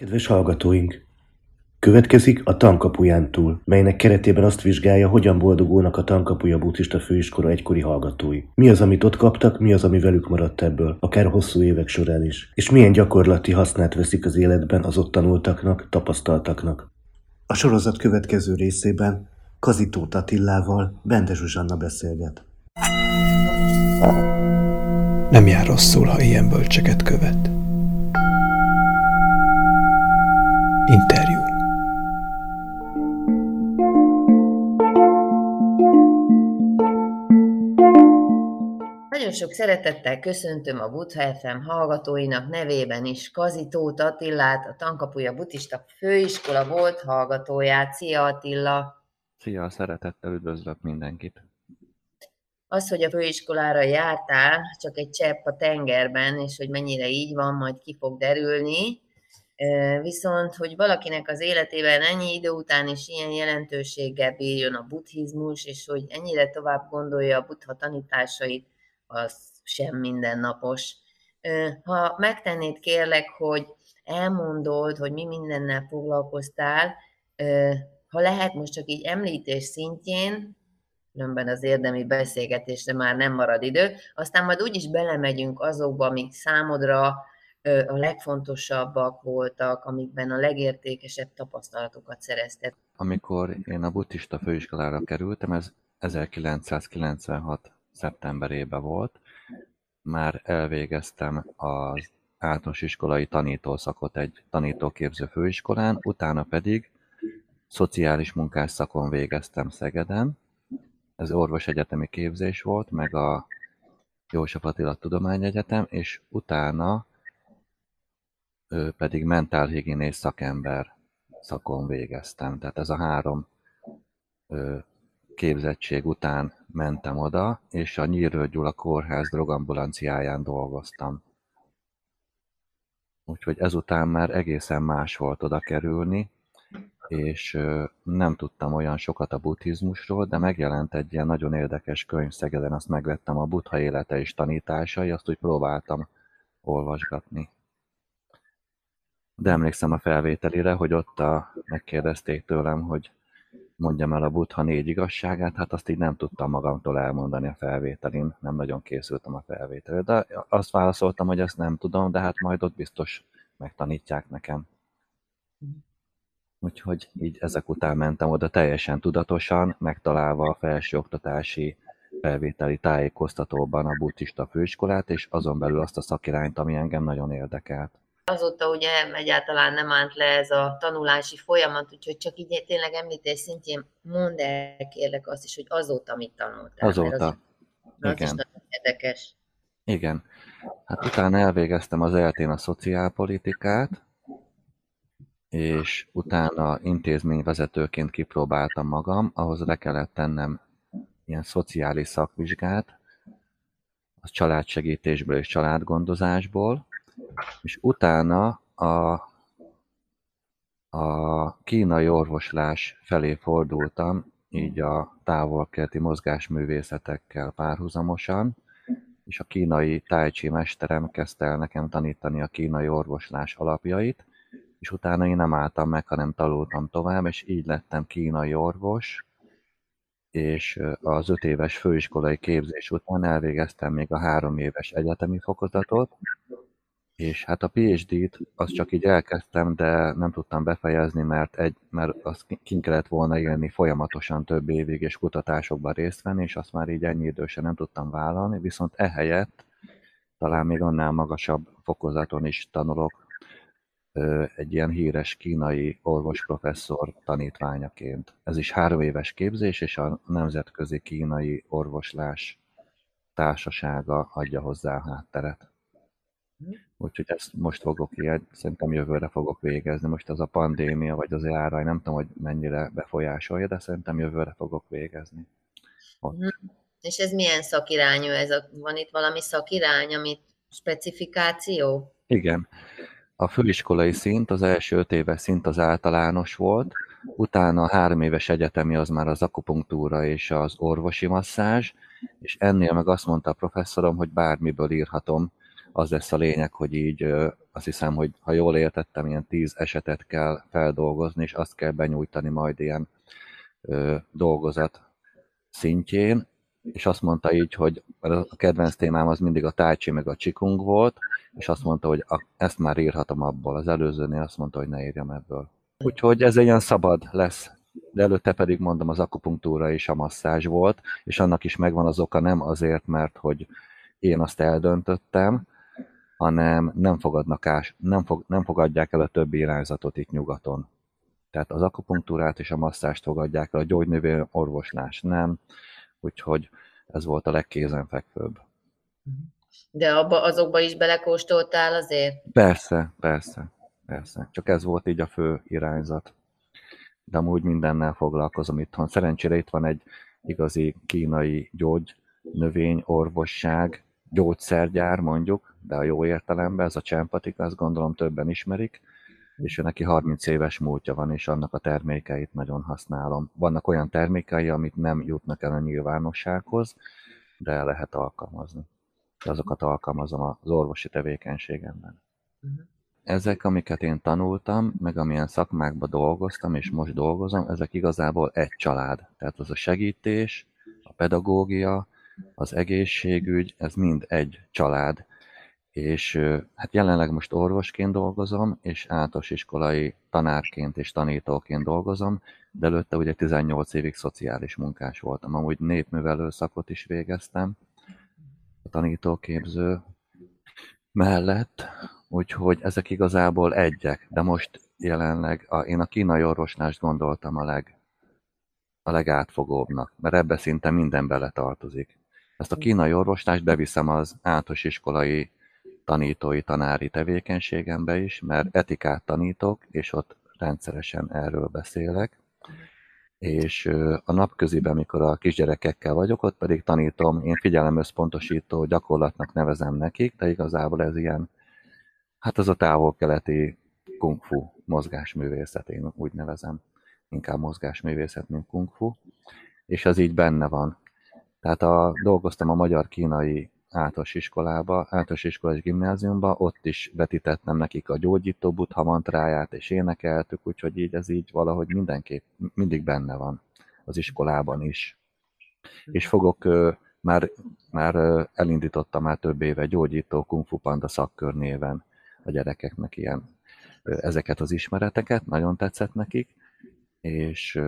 Kedves hallgatóink! Következik a Tan Kapuján túl, melynek keretében azt vizsgálja, hogyan boldogulnak a Tan Kapuja Buddhista Főiskola egykori hallgatói. Mi az, amit ott kaptak, mi az, ami velük maradt ebből, akár hosszú évek során is, és milyen gyakorlati hasznát veszik az életben az ott tanultaknak, tapasztaltaknak. A sorozat következő részében Kazi-Tóth Attilával Bende Zsuzsanna beszélget. Nem jár rosszul, ha ilyen bölcseket követ. Interjú. Nagyon sok szeretettel köszöntöm a Buddha FM hallgatóinak nevében is Kazi-Tóth Attilát, a Tan Kapuja Buddhista Főiskola volt hallgatóját. Szia Attila! Szia, szeretettel üdvözlök mindenkit! Az, hogy a főiskolára jártál, csak egy csepp a tengerben, és hogy mennyire így van, majd ki fog derülni. Viszont, hogy valakinek az életében ennyi idő után is ilyen jelentőséggel bírjon a buddhizmus, és hogy ennyire tovább gondolja a Buddha tanításait, az sem mindennapos. Ha megtennéd, kérlek, hogy elmondod, hogy mi mindennel foglalkoztál, ha lehet most csak így említés szintjén, különben az érdemi beszélgetésre már nem marad idő, aztán majd úgyis belemegyünk azokba, amik számodra a legfontosabbak voltak, amikben a legértékesebb tapasztalatokat szerezted. Amikor én a buddhista főiskolára kerültem, ez 1996. szeptemberében volt, már elvégeztem az általános iskolai tanítószakot egy tanítóképző főiskolán, utána pedig szociális munkás szakon végeztem Szegeden. Ez orvosegyetemi képzés volt, meg a József Attila Tudományegyetem, és utána pedig mentálhigiénész szakember szakon végeztem. Tehát ez a három képzettség után mentem oda, és a Nyírő Gyula kórház drogambulanciáján dolgoztam. Úgyhogy ezután már egészen más volt oda kerülni, és nem tudtam olyan sokat a buddhizmusról, de megjelent egy ilyen nagyon érdekes könyv Szegeden, azt megvettem, a Buddha élete és tanításai, azt úgy próbáltam olvasgatni. De emlékszem a felvételire, hogy ott megkérdezték tőlem, hogy mondjam el a Buddha 4 igazságát, hát azt így nem tudtam magamtól elmondani a felvételin, nem nagyon készültem a felvételre, de azt válaszoltam, hogy ezt nem tudom, de hát majd ott biztos megtanítják nekem. Úgyhogy így ezek után mentem oda teljesen tudatosan, megtalálva a felsőoktatási felvételi tájékoztatóban a buddhista főiskolát, és azon belül azt a szakirányt, ami engem nagyon érdekelt. Azóta ugye egyáltalán nem állt le ez a tanulási folyamat, úgyhogy csak így tényleg említés szintjén mondd el, kérlek azt is, hogy azóta mit tanultál. Azóta, az igen. Az is nagyon érdekes. Igen. Hát utána elvégeztem az Eltén a szociálpolitikát, és utána intézményvezetőként kipróbáltam magam, ahhoz le kellett tennem ilyen szociális szakvizsgát, a családsegítésből és családgondozásból, és utána a kínai orvoslás felé fordultam, így a távol-keleti mozgásművészetekkel párhuzamosan, és a kínai tájcsi mesterem kezdte el nekem tanítani a kínai orvoslás alapjait, és utána én nem álltam meg, hanem tanultam tovább, és így lettem kínai orvos, és az 5 éves főiskolai képzés után elvégeztem még a 3 éves egyetemi fokozatot, és hát a PhD-t azt csak így elkezdtem, de nem tudtam befejezni, mert azt kint kellett volna élni folyamatosan több évig, és kutatásokban részt venni, és azt már így ennyi idősen nem tudtam vállalni, viszont ehelyett talán még annál magasabb fokozaton is tanulok, egy ilyen híres kínai orvosprofesszor tanítványaként. Ez is 3 éves képzés, és a Nemzetközi Kínai Orvoslás Társasága adja hozzá a hátteret. Úgyhogy ezt most fogok ilyen, szerintem jövőre fogok végezni. Most az a pandémia, vagy az járvány, nem tudom, hogy mennyire befolyásolja, de szerintem jövőre fogok végezni. És ez milyen szakirányú? Van itt valami szakirány, amit specifikáció? Igen. A főiskolai szint, az első 5 éves szint az általános volt, utána a 3 éves egyetemi az már az akupunktúra és az orvosi masszázs, és ennél meg azt mondta a professzorom, hogy bármiből írhatom az lesz a lényeg, hogy így azt hiszem, hogy ha jól értettem, ilyen 10 esetet kell feldolgozni, és azt kell benyújtani majd ilyen dolgozat szintjén. És azt mondta így, hogy a kedvenc témám az mindig a tai chi meg a qigong volt, és azt mondta, hogy ezt már írhatom abból. Az előzőnél azt mondta, hogy ne írjam ebből. Úgyhogy ez ilyen szabad lesz. De előtte pedig mondom, az akupunktúra és a masszázs volt, és annak is megvan az oka, nem azért, mert hogy én azt eldöntöttem, hanem nem fogadják el a többi irányzatot itt nyugaton. Tehát az akupunktúrát és a masszást fogadják el, a gyógynövény orvoslás nem, úgyhogy ez volt a legkézenfekvőbb. De azokba is belekóstoltál azért? Persze. Csak ez volt így a fő irányzat. De amúgy mindennel foglalkozom itthon. Szerencsére itt van egy igazi kínai gyógynövény, orvosság, gyógyszergyár mondjuk, de a jó értelemben, ez a csempatika, azt gondolom többen ismerik, és neki 30 éves múltja van, és annak a termékeit nagyon használom. Vannak olyan termékei, amit nem jutnak el a nyilvánossághoz, de lehet alkalmazni. De azokat alkalmazom az orvosi tevékenységemben. Ezek, amiket én tanultam, meg amilyen szakmákban dolgoztam, és most dolgozom, ezek igazából egy család. Tehát az a segítés, a pedagógia, az egészségügy, ez mind egy család. És hát jelenleg most orvosként dolgozom, és általános iskolai tanárként és tanítóként dolgozom, de előtte ugye 18 évig szociális munkás voltam. Amúgy népművelő szakot is végeztem, a tanítóképző mellett, úgyhogy ezek igazából egyek, de most jelenleg én a kínai orvoslást gondoltam a legátfogóbbnak, mert ebbe szinte minden beletartozik. Ezt a kínai orvoslást beviszem az általános iskolai tanítói, tanári tevékenységembe is, mert etikát tanítok, és ott rendszeresen erről beszélek. És a napköziben, amikor a kisgyerekekkel vagyok, ott pedig tanítom, én figyelemösszpontosító gyakorlatnak nevezem nekik, de igazából ez ilyen, hát az a távol-keleti kung fu mozgásművészet, én úgy nevezem, inkább mozgásművészet, mint kung fu, és az így benne van. Tehát dolgoztam a magyar-kínai általános iskolás gimnáziumba, ott is vetítettem nekik a gyógyító Buddha mantráját, és énekeltük, úgyhogy így ez így valahogy mindenképp mindig benne van az iskolában is. És fogok, már elindítottam már több éve gyógyító Kung Fu Panda szakkör néven a gyerekeknek ilyen ezeket az ismereteket, nagyon tetszett nekik, és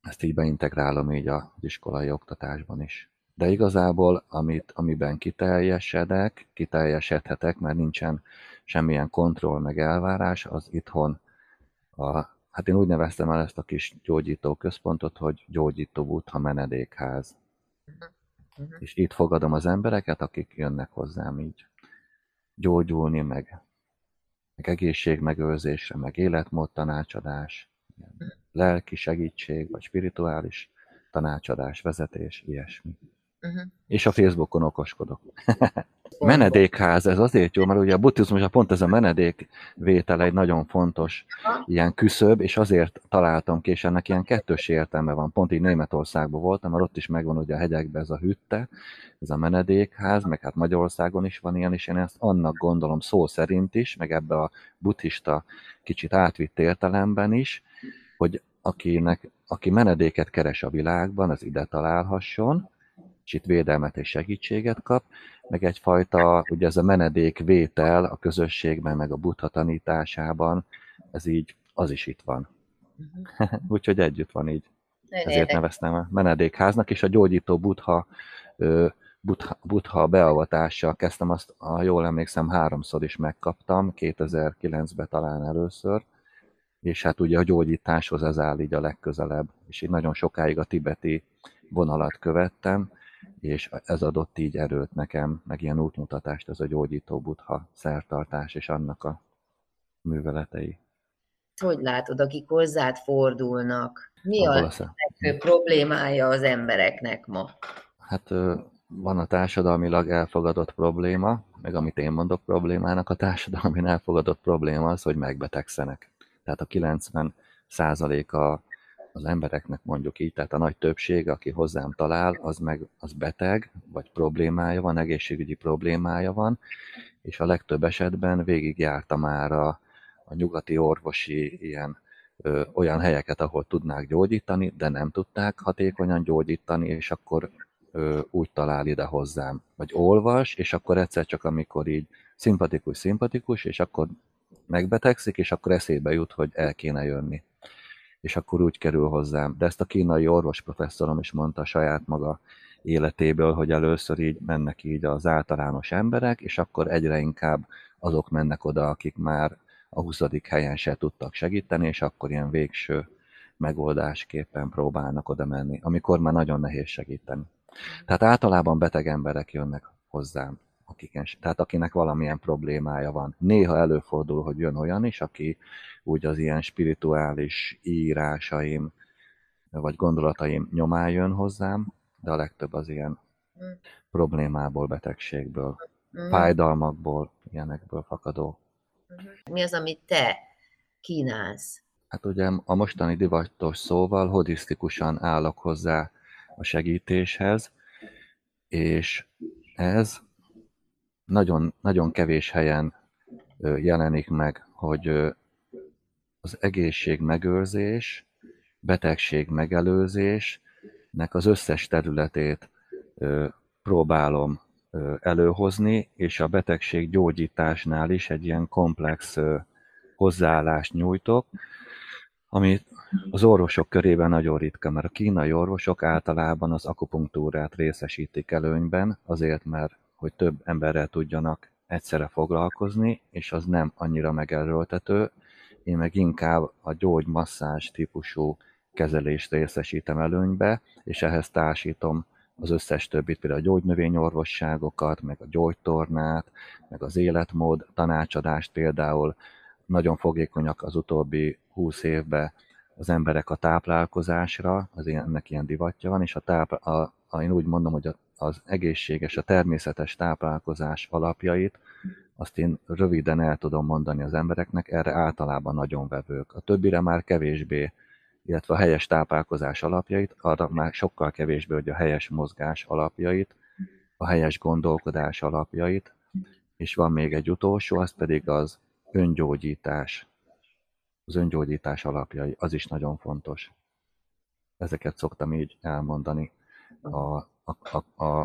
ezt így beintegrálom így az iskolai oktatásban is. De igazából, amiben kiteljesedhetek, mert nincsen semmilyen kontroll meg elvárás, az itthon, hát én úgy neveztem el ezt a kis gyógyító központot, hogy Gyógyító Buddha menedékház. És itt fogadom az embereket, akik jönnek hozzám így gyógyulni, meg egészségmegőrzésre, meg életmód tanácsadás, lelki segítség, vagy spirituális tanácsadás, vezetés, ilyesmi. És a Facebookon okoskodok. Menedékház, ez azért jó, mert ugye a buddhizmusban pont ez a menedékvétel egy nagyon fontos ilyen küszöb, és azért találtam ki, és ennek ilyen kettős értelme van. Pont így Németországban voltam, mert ott is megvan ugye a hegyekben ez a hütte, ez a menedékház, meg hát Magyarországon is van ilyen, és én ezt annak gondolom szó szerint is, meg ebbe a buddhista kicsit átvitt értelemben is, hogy aki menedéket keres a világban, az ide találhasson, és itt védelmet és segítséget kap, meg egyfajta, ugye ez a menedékvétel a közösségben, meg a Buddha tanításában, ez így, az is itt van. Úgyhogy együtt van így. Ezért neveztem a menedékháznak, és a gyógyító Buddha beavatással kezdtem, azt, ha jól emlékszem, 3-szor is megkaptam, 2009-ben talán először, és hát ugye a gyógyításhoz ez áll így a legközelebb, és én nagyon sokáig a tibeti vonalat követtem, és ez adott így erőt nekem, meg ilyen útmutatást ez a gyógyító Buddha szertartás és annak a műveletei. Hogy látod, akik hozzád fordulnak? Mi a legfőbb problémája az embereknek ma? Hát van a társadalmilag elfogadott probléma, meg amit én mondok problémának, a társadalmi elfogadott probléma az, hogy megbetegszenek. Tehát a 90% az embereknek, mondjuk így, tehát a nagy többség, aki hozzám talál, az meg az beteg, vagy problémája van, egészségügyi problémája van, és a legtöbb esetben végigjárta már a nyugati orvosi ilyen olyan helyeket, ahol tudnák gyógyítani, de nem tudták hatékonyan gyógyítani, és akkor úgy talál ide hozzám, vagy olvas, és akkor egyszer csak, amikor így szimpatikus, és akkor megbetegszik, és akkor eszébe jut, hogy el kéne jönni. És akkor úgy kerül hozzám. De ezt a kínai orvos professzorom is mondta saját maga életéből, hogy először így mennek így az általános emberek, és akkor egyre inkább azok mennek oda, akik már a 20. helyen se tudtak segíteni, és akkor ilyen végső megoldásképpen próbálnak oda menni, amikor már nagyon nehéz segíteni. Tehát általában beteg emberek jönnek hozzám, tehát akinek valamilyen problémája van. Néha előfordul, hogy jön olyan is, aki úgy az ilyen spirituális írásaim, vagy gondolataim nyomán jön hozzám, de a legtöbb az ilyen problémából, betegségből, fájdalmakból, ilyenekből fakadó. Mi az, amit te kínálsz? Hát ugye a mostani divatos szóval holisztikusan állok hozzá a segítéshez, és ez nagyon, nagyon kevés helyen jelenik meg, hogy az egészség megőrzés, betegség megelőzésnek az összes területét próbálom előhozni, és a betegség gyógyításnál is egy ilyen komplex hozzáállást nyújtok, ami az orvosok körében nagyon ritka, mert a kínai orvosok általában az akupunktúrát részesítik előnyben, azért mert, hogy több emberrel tudjanak egyszerre foglalkozni, és az nem annyira megerőltető. Én meg inkább a gyógymasszázs típusú kezelést részesítem előnybe, és ehhez társítom az összes többit, például a gyógynövényorvosságokat, meg a gyógytornát, meg az életmód tanácsadást például. Nagyon fogékonyak az utóbbi 20 évben az emberek a táplálkozásra, ennek ilyen divatja van, és én úgy mondom, hogy az egészséges, a természetes táplálkozás alapjait, azt én röviden el tudom mondani az embereknek, erre általában nagyon vevők. A többire már kevésbé, illetve a helyes táplálkozás alapjait, arra már sokkal kevésbé, hogy a helyes mozgás alapjait, a helyes gondolkodás alapjait, és van még egy utolsó, az pedig az öngyógyítás. Az öngyógyítás alapjai, az is nagyon fontos. Ezeket szoktam így elmondani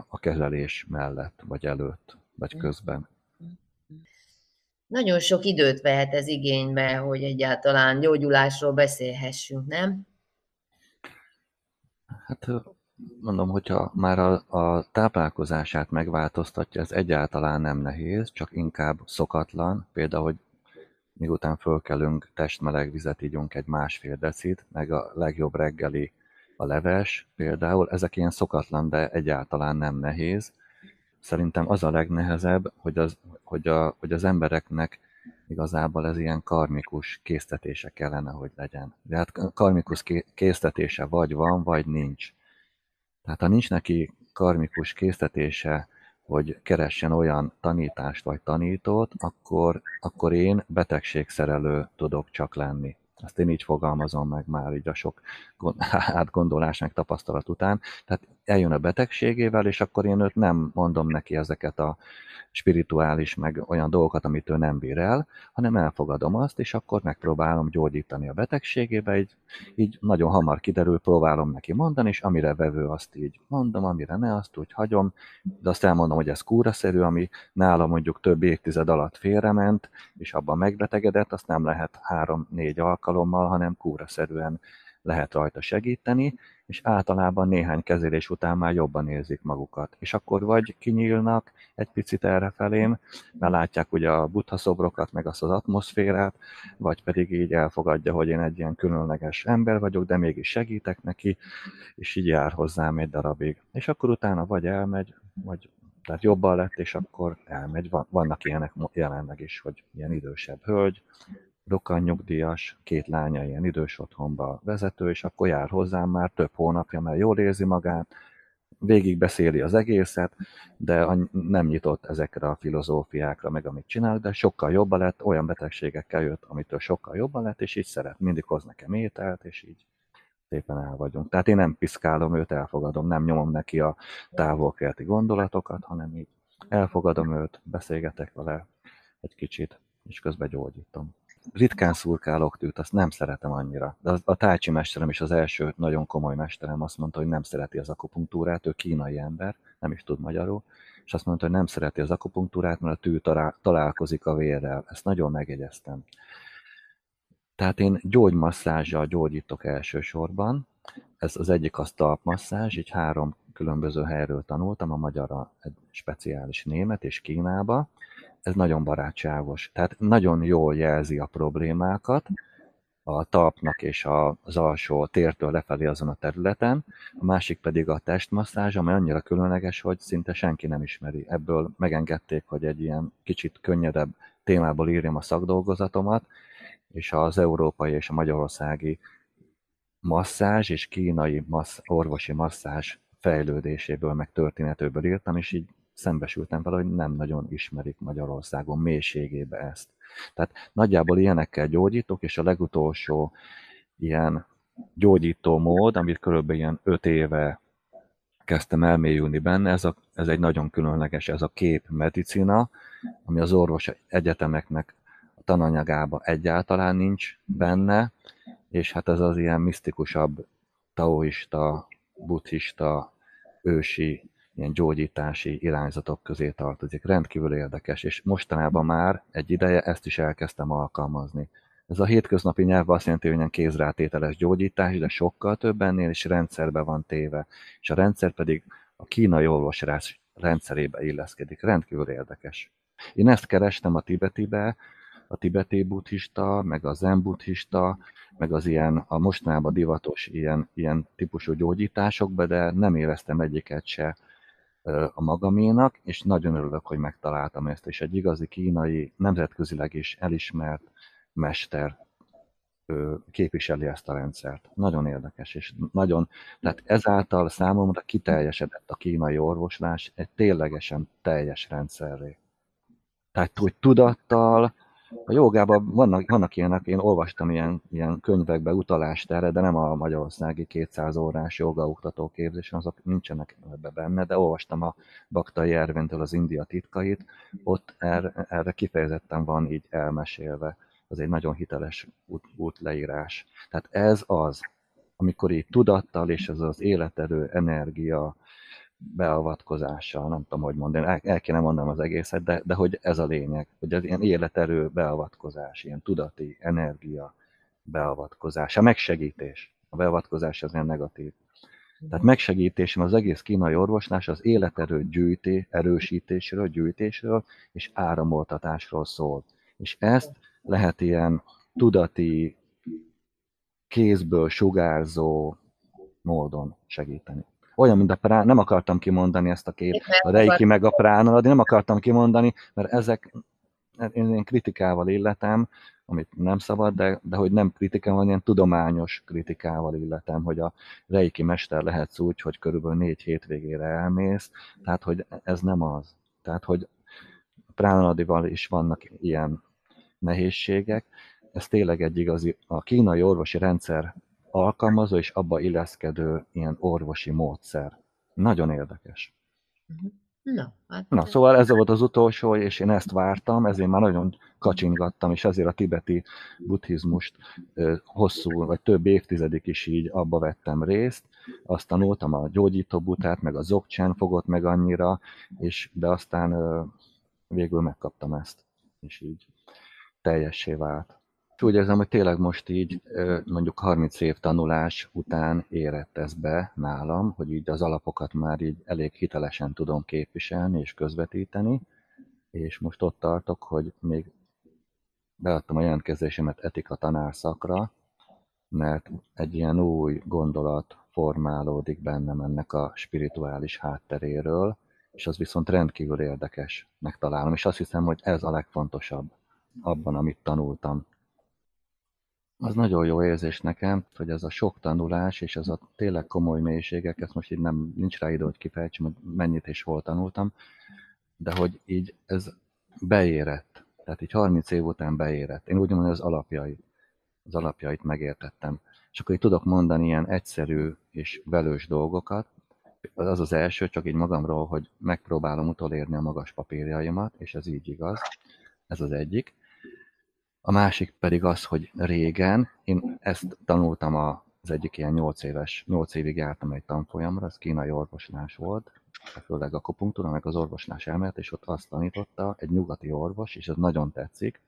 a kezelés mellett, vagy előtt, vagy közben. Nagyon sok időt vehet ez igénybe, hogy egyáltalán gyógyulásról beszélhessünk, nem? Hát mondom, hogyha már a táplálkozását megváltoztatja, ez egyáltalán nem nehéz, csak inkább szokatlan. Például, hogy miután fölkelünk, testmeleg vizet ígyunk, egy 1,5 decit, meg a legjobb reggeli a leves például. Ezek ilyen szokatlan, de egyáltalán nem nehéz. Szerintem az a legnehezebb, hogy az embereknek igazából ez ilyen karmikus késztetése kellene, hogy legyen. De hát karmikus késztetése vagy van, vagy nincs. Tehát ha nincs neki karmikus késztetése, hogy keressen olyan tanítást vagy tanítót, akkor én betegségszerelő tudok csak lenni. Ezt én így fogalmazom meg már így a sok átgondolás meg tapasztalat után. Tehát eljön a betegségével, és akkor én őt nem mondom neki ezeket a spirituális, meg olyan dolgokat, amit ő nem bír el, hanem elfogadom azt, és akkor megpróbálom gyógyítani a betegségébe. Így nagyon hamar kiderül, próbálom neki mondani, és amire vevő, azt így mondom, amire ne, azt úgy hagyom. De azt elmondom, hogy ez kúraszerű, ami nálam mondjuk több évtized alatt félrement, és abban megbetegedett, azt nem lehet 3-4 alkalommal, hanem kúraszerűen lehet rajta segíteni, és általában néhány kezelés után már jobban érzik magukat. És akkor vagy kinyílnak egy picit errefelém, mert látják ugye a buddha szobrokat, meg azt az atmoszférát, vagy pedig így elfogadja, hogy én egy ilyen különleges ember vagyok, de mégis segítek neki, és így jár hozzám egy darabig. És akkor utána vagy elmegy, vagy tehát jobban lett, és akkor elmegy. Vannak ilyenek jelenleg is, hogy ilyen idősebb hölgy, rokannyugdíjas, 2 lánya ilyen idős otthonban vezető, és akkor jár hozzám már több hónapja, mert jól érzi magát, végigbeszéli az egészet, de nem nyitott ezekre a filozófiákra, meg amit csinál, de sokkal jobban lett, olyan betegségekkel jött, amitől sokkal jobban lett, és így szeret, mindig hoz nekem ételt, és így szépen el vagyunk. Tehát én nem piszkálom őt, elfogadom, nem nyomom neki a távolkeleti gondolatokat, hanem így elfogadom őt, beszélgetek vele egy kicsit, és közben gyógyítom. Ritkán szurkálok tűt, azt nem szeretem annyira. De a tájcsi mesterem is, az első nagyon komoly mesterem azt mondta, hogy nem szereti az akupunktúrát, ő kínai ember, nem is tud magyarul, és azt mondta, hogy nem szereti az akupunktúrát, mert a tű találkozik a vérrel. Ezt nagyon megjegyeztem. Tehát én gyógymasszázsal gyógyítok elsősorban. Ez az egyik az talpmasszázs, így 3 különböző helyről tanultam, a magyarra egy speciális német és Kínába. Ez nagyon barátságos, tehát nagyon jól jelzi a problémákat a talpnak és az alsó tértől lefelé azon a területen, a másik pedig a testmasszázs, amely annyira különleges, hogy szinte senki nem ismeri. Ebből megengedték, hogy egy ilyen kicsit könnyedebb témából írjam a szakdolgozatomat, és az európai és a magyarországi masszázs és kínai orvosi masszázs fejlődéséből, meg történetéből írtam, és így szembesültem vele, hogy nem nagyon ismerik Magyarországon mélységébe ezt. Tehát nagyjából ilyenekkel gyógyítok, és a legutolsó ilyen gyógyító mód, amit körülbelül ilyen 5 éve kezdtem elmélyülni benne, ez egy nagyon különleges, ez a képmedicina, ami az orvos egyetemeknek a tananyagába egyáltalán nincs benne, és hát ez az ilyen misztikusabb, taoista, buddhista, ősi, ilyen gyógyítási irányzatok közé tartozik. Rendkívül érdekes, és mostanában már egy ideje ezt is elkezdtem alkalmazni. Ez a hétköznapi nyelvben azt jelenti, hogy ilyen kézrátételes gyógyítás, de sokkal több ennél, és rendszerbe van téve. És a rendszer pedig a kínai orvoslás rendszerébe illeszkedik. Rendkívül érdekes. Én ezt kerestem a Tibetibe, a tibeti buddhista, meg a zen buddhista, meg az ilyen, a mostanában divatos ilyen típusú gyógyításokba, de nem éreztem egyiket se a magaménak, és nagyon örülök, hogy megtaláltam ezt, és egy igazi kínai, nemzetközileg is elismert mester képviseli ezt a rendszert. Nagyon érdekes, és nagyon, tehát ezáltal számomra kiteljesedett a kínai orvoslás egy ténylegesen teljes rendszerré. Tehát úgy tudattal, a jogában vannak ilyenek, én olvastam ilyen könyvekbe utalást erre, de nem a magyarországi 200 órás jogaoktató képzésen, azok nincsenek ebbe benne, de olvastam a Baktai Ervintől az India titkait, ott erre kifejezetten van így elmesélve. Az egy nagyon hiteles útleírás. Tehát ez az, amikor így tudattal és ez az életerő, energia, beavatkozással, nem tudom, hogy mondani, el kéne mondanom az egészet, de hogy ez a lényeg, hogy ez ilyen életerő beavatkozás, ilyen tudati energia beavatkozás, a megsegítés. A beavatkozás az ilyen negatív. Tehát megsegítésem az egész kínai orvoslás az életerő erősítésről, gyűjtésről és áramoltatásról szól. És ezt lehet ilyen tudati, kézből sugárzó módon segíteni. Olyan, mint a prána, nem akartam kimondani ezt a két, a reiki meg a prána, de nem akartam kimondani, mert ezek, én kritikával illetem, amit nem szabad, de hogy nem kritikával, hanem ilyen tudományos kritikával illetem, hogy a reiki mester lehetsz úgy, hogy körülbelül 4 hétvégére elmész, tehát hogy ez nem az. Tehát, hogy a pránanadival is vannak ilyen nehézségek, ez tényleg egy igazi, a kínai orvosi rendszer alkalmazó és abba illeszkedő ilyen orvosi módszer. Nagyon érdekes. Na, szóval ez volt az utolsó, és én ezt vártam, ezért már nagyon kacsingattam, és ezért a tibeti buddhizmust hosszú, vagy több évtizedig is így abba vettem részt. Azt tanultam, a gyógyító buddhát, meg a Zogchen fogott meg annyira, de aztán végül megkaptam ezt, és így teljessé vált. Úgy érzem, hogy tényleg most így mondjuk 30 év tanulás után érett ez be nálam, hogy így az alapokat már így elég hitelesen tudom képviselni és közvetíteni, és most ott tartok, hogy még beadtam a jelentkezésemet etika tanárszakra, mert egy ilyen új gondolat formálódik bennem ennek a spirituális hátteréről, és az viszont rendkívül érdekes megtalálom, és azt hiszem, hogy ez a legfontosabb abban, amit tanultam. Az nagyon jó érzés nekem, hogy ez a sok tanulás és ez a tényleg komoly mélységek, ezt most így nem, nincs rá idő, hogy kifejtsem, hogy mennyit és hol tanultam, de hogy így ez beérett, tehát így 30 év után beérett. Én úgy mondom, hogy az alapjai. az alapjait megértettem. És akkor így tudok mondani ilyen egyszerű és velős dolgokat. Az az első, csak így magamról, hogy megpróbálom utolérni a magas papírjaimat, és ez így igaz. Ez az egyik. A másik pedig az, hogy régen, én ezt tanultam az egyik ilyen 8 évig jártam egy tanfolyamra, az kínai orvoslás volt, főleg akupunktúra, meg az orvoslás elmélet, és ott azt tanította egy nyugati orvos, és ez nagyon tetszik,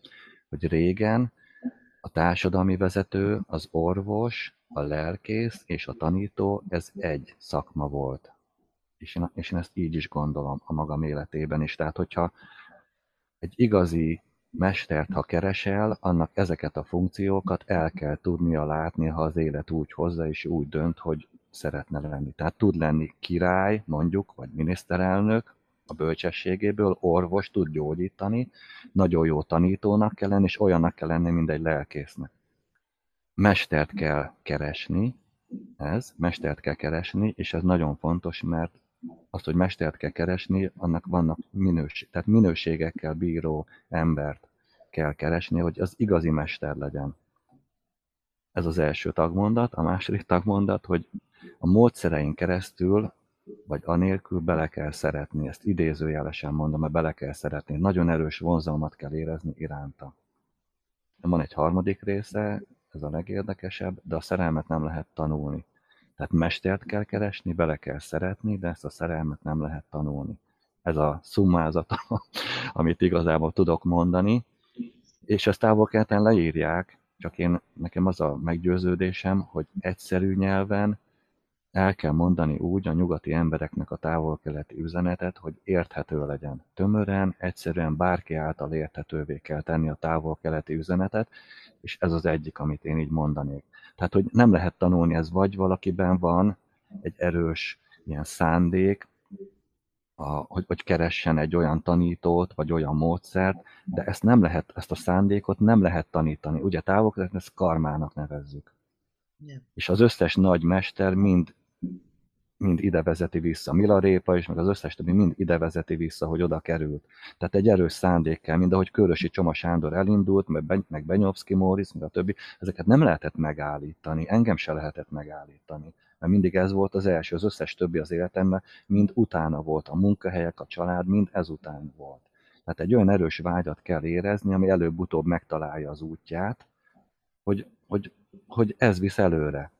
hogy régen a társadalmi vezető, az orvos, a lelkész és a tanító, ez egy szakma volt. És én ezt így is gondolom a magam életében is. Tehát, hogyha egy igazi mestert, ha keresel, annak ezeket a funkciókat el kell tudnia látni, ha az élet úgy hozza, és úgy dönt, hogy szeretne lenni. Tehát tud lenni király, mondjuk, vagy miniszterelnök a bölcsességéből, orvos, tud gyógyítani, nagyon jó tanítónak kell lenni, és olyannak kell lenni, mint egy lelkésznek. Mestert kell keresni, és ez nagyon fontos, mert azt, hogy mestert kell keresni, annak vannak tehát minőségekkel bíró embert kell keresni, hogy az igazi mester legyen. Ez az első tagmondat. A második tagmondat, hogy a módszerein keresztül, vagy anélkül bele kell szeretni. Ezt idézőjelesen mondom, mert bele kell szeretni. Nagyon erős vonzalmat kell érezni iránta. Van egy harmadik része, ez a legérdekesebb, de a szerelmet nem lehet tanulni. Tehát mestert kell keresni, bele kell szeretni, de ezt a szerelmet nem lehet tanulni. Ez a szummázata, amit igazából tudok mondani, és ezt távol-keleten leírják, csak nekem az a meggyőződésem, hogy egyszerű nyelven el kell mondani úgy a nyugati embereknek a távol-keleti üzenetet, hogy érthető legyen. Tömören, egyszerűen bárki által érthetővé kell tenni a távol-keleti üzenetet, és ez az egyik, amit én így mondanék. Tehát, hogy nem lehet tanulni, ez vagy valakiben van egy erős ilyen szándék, hogy keressen egy olyan tanítót, vagy olyan módszert, de ezt nem lehet, ezt a szándékot nem lehet tanítani. Ugye távol-keleten ezt karmának nevezzük. Yeah. És az összes nagy mester mind ide vezeti vissza. Milarepa is, meg az összes többi mind ide vezeti vissza, hogy oda került. Tehát egy erős szándékkel, mind ahogy Körösi Csoma Sándor elindult, meg Benyovszky Móric, meg a többi, ezeket nem lehetett megállítani, engem se lehetett megállítani. Mert mindig ez volt az első, az összes többi az életemben, mind utána volt, a munkahelyek, a család, mind ezután volt. Tehát egy olyan erős vágyat kell érezni, ami előbb-utóbb megtalálja az útját, hogy ez visz előre.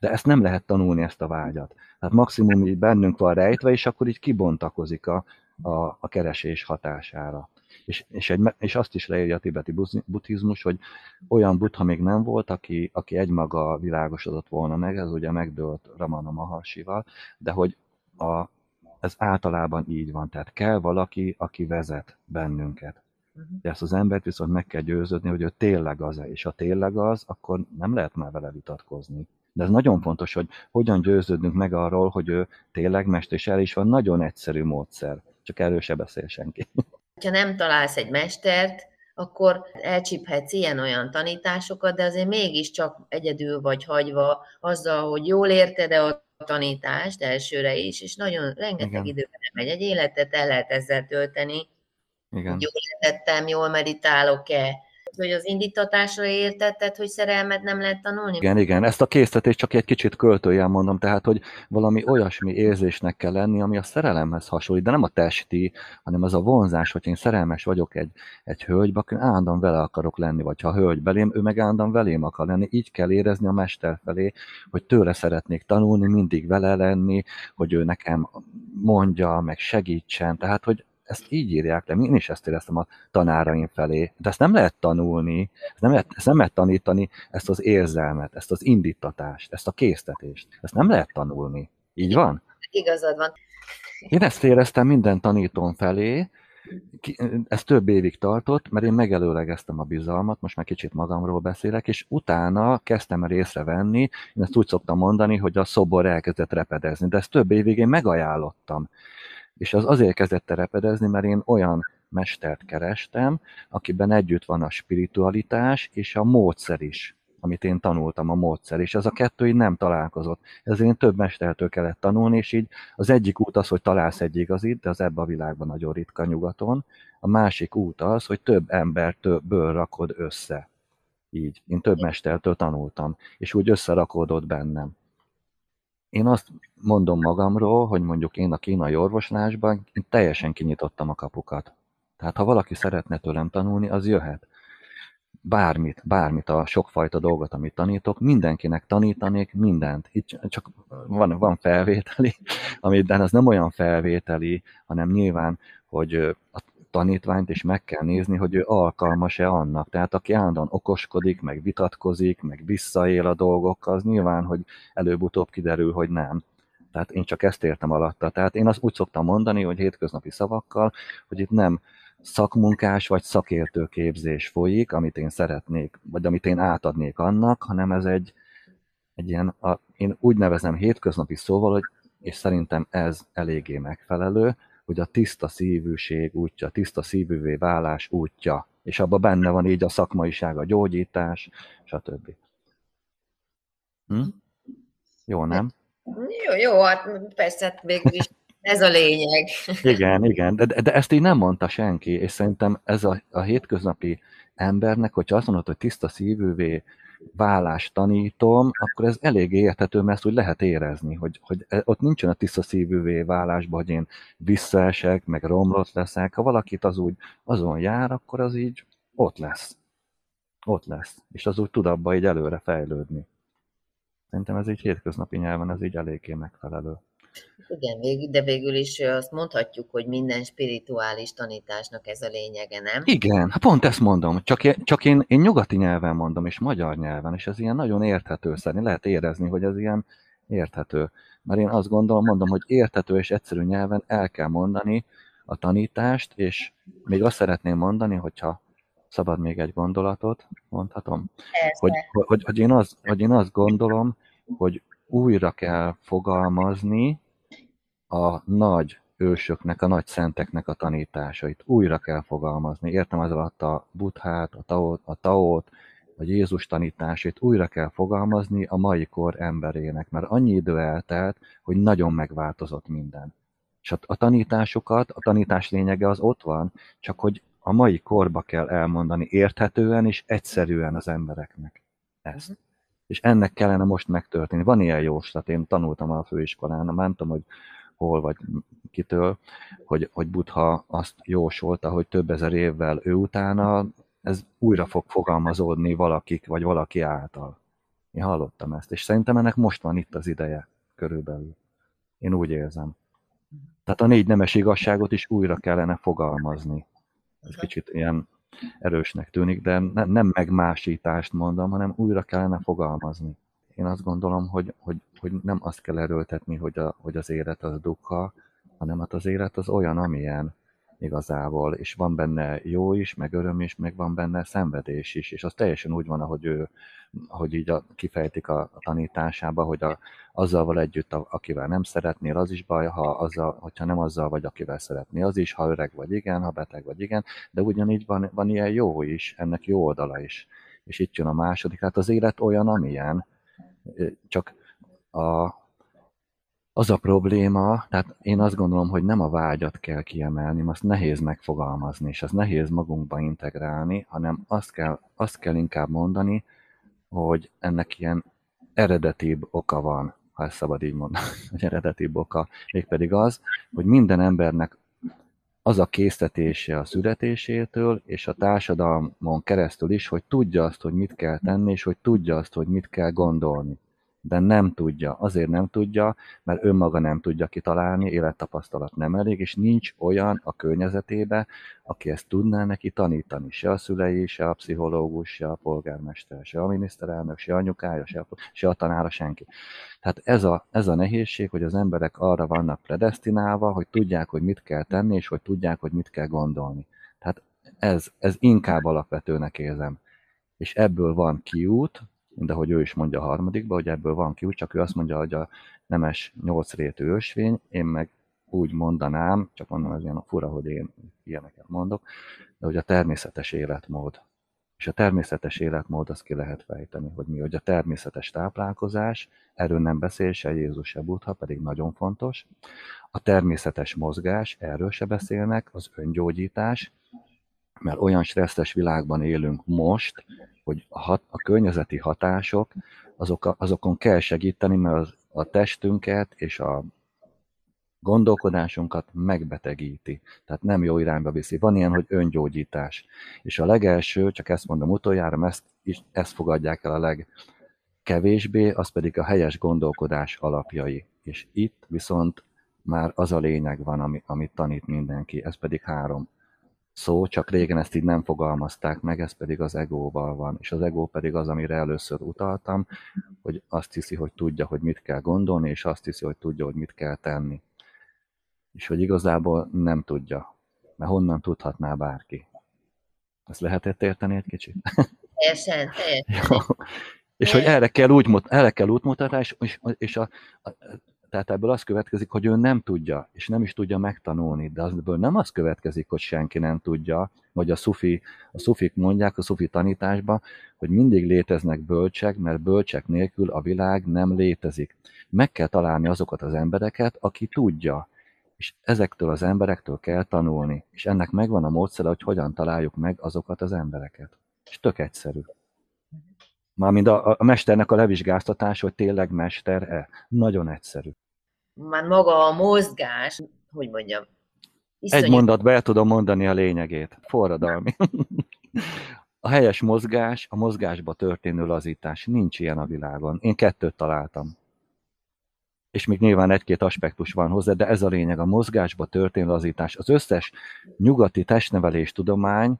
De ezt nem lehet tanulni, ezt a vágyat. Tehát maximum így bennünk van rejtve, és akkor így kibontakozik a keresés hatására. És azt is leírja a tibeti buddhizmus, hogy olyan buddha még nem volt, aki egymaga világosodott volna meg, ez ugye megdőlt Ramana Maharshival, de hogy ez általában így van. Tehát kell valaki, aki vezet bennünket. De ezt az embert viszont meg kell győződni, hogy ő tényleg az-e, és ha tényleg az, akkor nem lehet már vele vitatkozni. De ez nagyon fontos, hogy hogyan győződünk meg arról, hogy ő tényleg mester, és el is van nagyon egyszerű módszer, csak erről se beszél senki. Ha nem találsz egy mestert, akkor elcsíphetsz ilyen-olyan tanításokat, de azért mégiscsak egyedül vagy hagyva azzal, hogy jól érted-e a tanítást elsőre is, és nagyon rengeteg időben megy egy életet, el lehet ezzel tölteni. Igen. Jól értettem, jól meditálok-e? Hogy az indítatásra értetted, hogy szerelmet nem lehet tanulni? Igen, ezt a késztetést csak egy kicsit költőjel mondom, tehát, hogy valami olyasmi érzésnek kell lenni, ami a szerelemhez hasonlít, de nem a testi, hanem az a vonzás, hogy én szerelmes vagyok egy hölgybe, akkor állandóan vele akarok lenni, vagy ha hölgy belém, ő meg állandóan velém akar lenni, így kell érezni a mester felé, hogy tőle szeretnék tanulni, mindig vele lenni, hogy ő nekem mondja, meg segítsen, tehát, hogy ezt így írják le, én is ezt éreztem a tanáraim felé, de ezt nem lehet tanulni, ezt nem lehet tanítani, ezt az érzelmet, ezt az indítatást, ezt a késztetést, ezt nem lehet tanulni. Így van? Igazad van. Én ezt éreztem minden tanítón felé, ez több évig tartott, mert én megelőlegeztem a bizalmat, most már kicsit magamról beszélek, és utána kezdtem el észrevenni, én ezt úgy szoktam mondani, hogy a szobor elkezdett repedezni, de ezt több évig én megajánlottam. És az azért kezdett terepedezni, mert én olyan mestert kerestem, akiben együtt van a spiritualitás és a módszer is, amit én tanultam, a módszer, és ez a kettő így nem találkozott. Ezért én több mestertől kellett tanulni, és így az egyik út az, hogy találsz egy igazit, de az ebben a világban nagyon ritka nyugaton, a másik út az, hogy több embertől rakod össze. így. Én több mestertől tanultam, és úgy összerakódott bennem. Én azt mondom magamról, hogy mondjuk én a kínai orvoslásban én teljesen kinyitottam a kapukat. Tehát ha valaki szeretne tőlem tanulni, az jöhet. Bármit, a sokfajta dolgot, amit tanítok, mindenkinek tanítanék mindent. Itt csak van felvételi, de az nem olyan felvételi, hanem nyilván, hogy a tanítványt is meg kell nézni, hogy ő alkalmas-e annak. Tehát aki állandóan okoskodik, meg vitatkozik, meg visszaél a dolgokkal, az nyilván, hogy előbb-utóbb kiderül, hogy nem. Tehát én csak ezt értem alatta. Tehát én azt úgy szoktam mondani, hogy hétköznapi szavakkal, hogy itt nem szakmunkás vagy szakértő képzés folyik, amit én szeretnék, vagy amit én átadnék annak, hanem ez egy ilyen, én úgy nevezem hétköznapi szóval, hogy, és szerintem ez eléggé megfelelő, hogy a tiszta szívűség útja, tiszta szívűvé válás útja, és abban benne van így a szakmaiság, a gyógyítás, stb. Jó, nem? Jó, hát persze, végül is. Ez a lényeg. Igen, de ezt így nem mondta senki, és szerintem ez a hétköznapi embernek, hogyha azt mondod, hogy tiszta szívűvé válást tanítom, akkor ez eléggé érthető, mert ezt úgy lehet érezni, hogy ott nincsen a tiszta szívűvé válásban, hogy én visszaesek, meg romlott leszek. Ha valakit az úgy azon jár, akkor az így ott lesz, és az úgy tud abba így előre fejlődni. Szerintem ez így hétköznapi nyelven, ez így eléggé megfelelő. Igen, de végül is azt mondhatjuk, hogy minden spirituális tanításnak ez a lényege, nem? Igen, pont ezt mondom, csak én nyugati nyelven mondom, és magyar nyelven, és ez ilyen nagyon érthető szerintem, lehet érezni, hogy ez ilyen érthető. Mert én azt gondolom, mondom, hogy érthető és egyszerű nyelven el kell mondani a tanítást, és még azt szeretném mondani, hogyha szabad még egy gondolatot, mondhatom? Hogy én azt gondolom, hogy újra kell fogalmazni a nagy ősöknek, a nagy szenteknek a tanításait. Újra kell fogalmazni. Értem az alatt a Buddhát, a Taót, a Jézus tanításait. Újra kell fogalmazni a mai kor emberének, mert annyi idő eltelt, hogy nagyon megváltozott minden. És a tanításukat, a tanítás lényege az ott van, csak hogy a mai korba kell elmondani érthetően és egyszerűen az embereknek ezt. És ennek kellene most megtörténni. Van ilyen jóslat, én tanultam a főiskolán, nem tudom, hogy hol vagy kitől, hogy Buddha azt jósolta, hogy több ezer évvel ő utána ez újra fog fogalmazódni valakik, vagy valaki által. Én hallottam ezt, és szerintem ennek most van itt az ideje körülbelül. Én úgy érzem. Tehát a négy nemes igazságot is újra kellene fogalmazni. Ez kicsit ilyen erősnek tűnik, de nem megmásítást mondom, hanem újra kellene fogalmazni. Én azt gondolom, hogy nem azt kell erőltetni, hogy az élet az dukkha, hanem hát az élet az olyan, amilyen igazából, és van benne jó is, meg öröm is, meg van benne szenvedés is, és az teljesen úgy van, ahogy így kifejtik a tanításába, hogy azzal van együtt, akivel nem szeretnél, az is baj, hogyha nem azzal vagy, akivel szeretnél, az is, ha öreg vagy igen, ha beteg vagy igen, de ugyanígy van ilyen jó is, ennek jó oldala is. És itt jön a második, hát az élet olyan, amilyen, csak az a probléma, tehát én azt gondolom, hogy nem a vágyat kell kiemelni, azt nehéz megfogalmazni, és azt nehéz magunkba integrálni, hanem azt kell inkább mondani, hogy ennek ilyen eredetibb oka van, ha ezt szabad így mondani, hogy eredetibb oka, mégpedig az, hogy minden embernek az a késztetése a születésétől, és a társadalmon keresztül is, hogy tudja azt, hogy mit kell tenni, és hogy tudja azt, hogy mit kell gondolni. De nem tudja. Azért nem tudja, mert önmaga nem tudja kitalálni, élettapasztalat nem elég, és nincs olyan a környezetében, aki ezt tudná neki tanítani. Se a szülei, se a pszichológus, se a polgármester, se a miniszterelnök, se anyukája, se a tanára, senki. Tehát ez a nehézség, hogy az emberek arra vannak predesztinálva, hogy tudják, hogy mit kell tenni, és hogy tudják, hogy mit kell gondolni. Tehát ez inkább alapvetőnek érzem. És ebből van kiút, de hogy ő is mondja a harmadikba, hogy ebből van ki, csak ő azt mondja, hogy a nemes 8 rétű ösvény, én meg úgy mondanám, csak mondom, ez ilyen fura, hogy én ilyeneket mondok, de hogy a természetes életmód. És a természetes életmód azt ki lehet fejteni, hogy mi, hogy a természetes táplálkozás, erről nem beszél se Jézus, se Buddha, pedig nagyon fontos. A természetes mozgás, erről se beszélnek, az öngyógyítás, mert olyan stresszes világban élünk most, hogy a környezeti hatások, azokon kell segíteni, mert a testünket és a gondolkodásunkat megbetegíti, tehát nem jó irányba viszi. Van ilyen, hogy öngyógyítás. És a legelső, csak ezt mondom utoljára, ezt fogadják el a legkevésbé, az pedig a helyes gondolkodás alapjai. És itt viszont már az a lényeg van, amit tanít mindenki. Ez pedig 3 szó, csak régen ezt így nem fogalmazták meg, ez pedig az egóval van. És az egó pedig az, amire először utaltam, hogy azt hiszi, hogy tudja, hogy mit kell gondolni, és azt hiszi, hogy tudja, hogy mit kell tenni. És hogy igazából nem tudja, mert honnan tudhatná bárki. Ezt lehetett érteni egy kicsit? Teljesen, teljesen. És hogy erre kell útmutatás, tehát ebből az következik, hogy ő nem tudja, és nem is tudja megtanulni, de ebből nem az következik, hogy senki nem tudja, vagy a szufik mondják a szufi tanításban, hogy mindig léteznek bölcsek, mert bölcsek nélkül a világ nem létezik. Meg kell találni azokat az embereket, aki tudja, és ezektől az emberektől kell tanulni, és ennek megvan a módszere, hogy hogyan találjuk meg azokat az embereket. És tök egyszerű. Mármint a mesternek a levizsgáztatás, hogy tényleg mester-e. Nagyon egyszerű. Már maga a mozgás, hogy mondjam. Egy mondatban el tudom mondani a lényegét. Forradalmi. A helyes mozgás, a mozgásba történő lazítás. Nincs ilyen a világon. Én 2 találtam. És még nyilván 1-2 aspektus van hozzá, de ez a lényeg, a mozgásba történő lazítás. Az összes nyugati testnevelés tudomány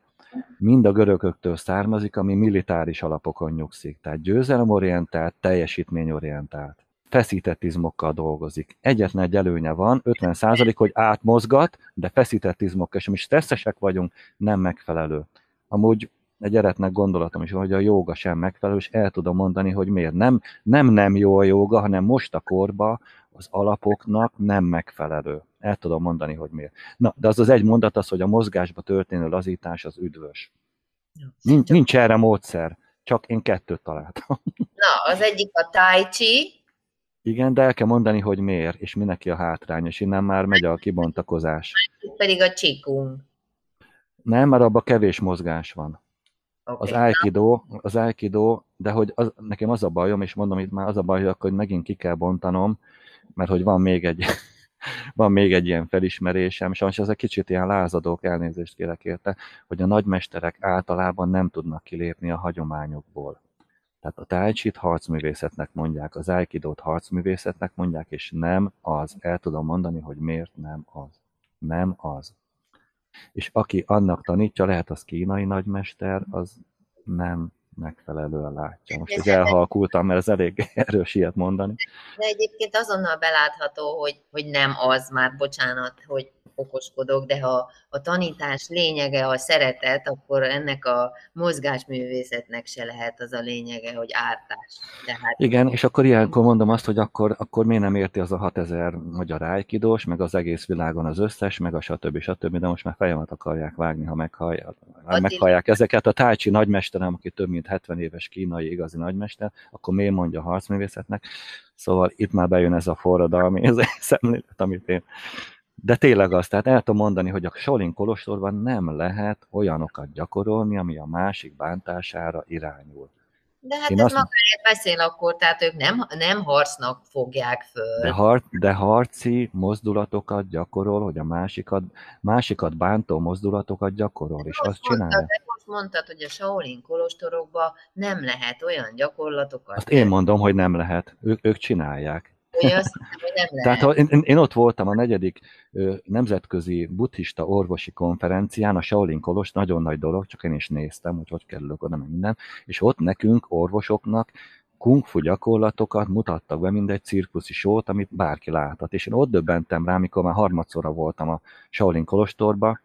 mind a görögöktől származik, ami militáris alapokon nyugszik. Tehát győzelemorientált, teljesítményorientált. Feszített izmokkal dolgozik. Egyetlen egy előnye van, 50%, hogy átmozgat, de feszített izmokkal, és mi stresszesek vagyunk, nem megfelelő. Amúgy egy eretnek gondolatom is van, hogy a jóga sem megfelelő, és el tudom mondani, hogy miért. Nem jó a jóga, hanem most a korban az alapoknak nem megfelelő. El tudom mondani, hogy miért. Na, de az egy mondat az, hogy a mozgásba történő lazítás az üdvös. Nincs erre módszer, csak én 2 találtam. Na, az egyik a tai chi. Igen, de el kell mondani, hogy miért, és mindenki a hátrány, és innen már megy a kibontakozás. Pedig a qigong. Nem, mert abban kevés mozgás van. Okay, az aikido, de hogy nekem az a bajom, és mondom itt már az a baj, hogy akkor megint ki kell bontanom, mert hogy van még egy ilyen felismerésem, sajnos ezek kicsit ilyen lázadók, elnézést kérek érte, hogy a nagymesterek általában nem tudnak kilépni a hagyományokból. Tehát a tai chi-t harcművészetnek mondják, az aikidót harcművészetnek mondják, és nem az. El tudom mondani, hogy miért nem az. Nem az. És aki annak tanítja, lehet az kínai nagymester, az nem megfelelően látja. Most így elhalkultam, mert ez elég erős ilyet mondani. De egyébként azonnal belátható, hogy nem az, már bocsánat, hogy okoskodok, de ha a tanítás lényege a szeretet, akkor ennek a mozgásművészetnek se lehet az a lényege, hogy ártás. Tehát... Igen, és akkor ilyenkor mondom azt, hogy akkor miért nem érti az a 6000 magyar aikidós, meg az egész világon az összes, meg a stb. De most már fejemet akarják vágni, ha meghallják ezeket. A tai chi nagymesterem, aki több mint 70 éves kínai igazi nagymester, akkor miért mondja a harcművészetnek? Szóval itt már bejön ez a forradalmi szemlélet, amit én... De tényleg azt, tehát el tudom mondani, hogy a Shaolin Kolostorban nem lehet olyanokat gyakorolni, ami a másik bántására irányul. De hát ez magáért beszél akkor, tehát ők nem harcnak fogják föl. De harci mozdulatokat gyakorol, hogy a másikat bántó mozdulatokat gyakorol, de és azt csinálja. Most mondtad, hogy a Shaolin Kolostorokban nem lehet olyan gyakorlatokat. Azt én mondom, hogy nem lehet. Ők csinálják. Tehát én ott voltam a 4. Nemzetközi Buddhista Orvosi Konferencián, a Shaolin Kolos, nagyon nagy dolog, csak én is néztem, hogy kerülök oda, meg minden, és ott nekünk, orvosoknak kung fu gyakorlatokat mutattak be, mint egy cirkuszi sót, amit bárki láthat. És én ott döbbentem rá, mikor már harmadszorra voltam a Shaolin Kolostorba,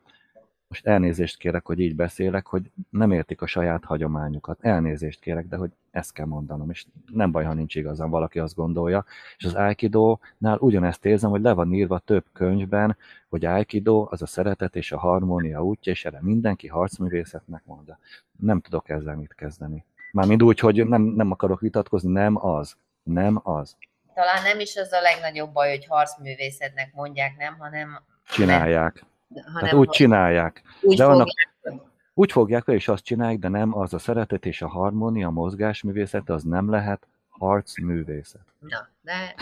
most elnézést kérek, hogy így beszélek, hogy nem értik a saját hagyományukat. Elnézést kérek, de hogy ezt kell mondanom, és nem baj, ha nincs igazán, valaki azt gondolja. És az aikidónál ugyanezt érzem, hogy le van írva több könyvben, hogy aikidó az a szeretet és a harmónia útja, és erre mindenki harcművészetnek mondja. Nem tudok ezzel mit kezdeni. Mármint úgy, hogy nem akarok vitatkozni, nem az. Talán nem is az a legnagyobb baj, hogy harcművészetnek mondják, hanem... Csinálják. Tehát úgy csinálják. Úgy, de annak, Úgy fogják le, és azt csinálják, de nem az a szeretet és a harmónia, a mozgásművészet, az nem lehet harcművészet. Na, de...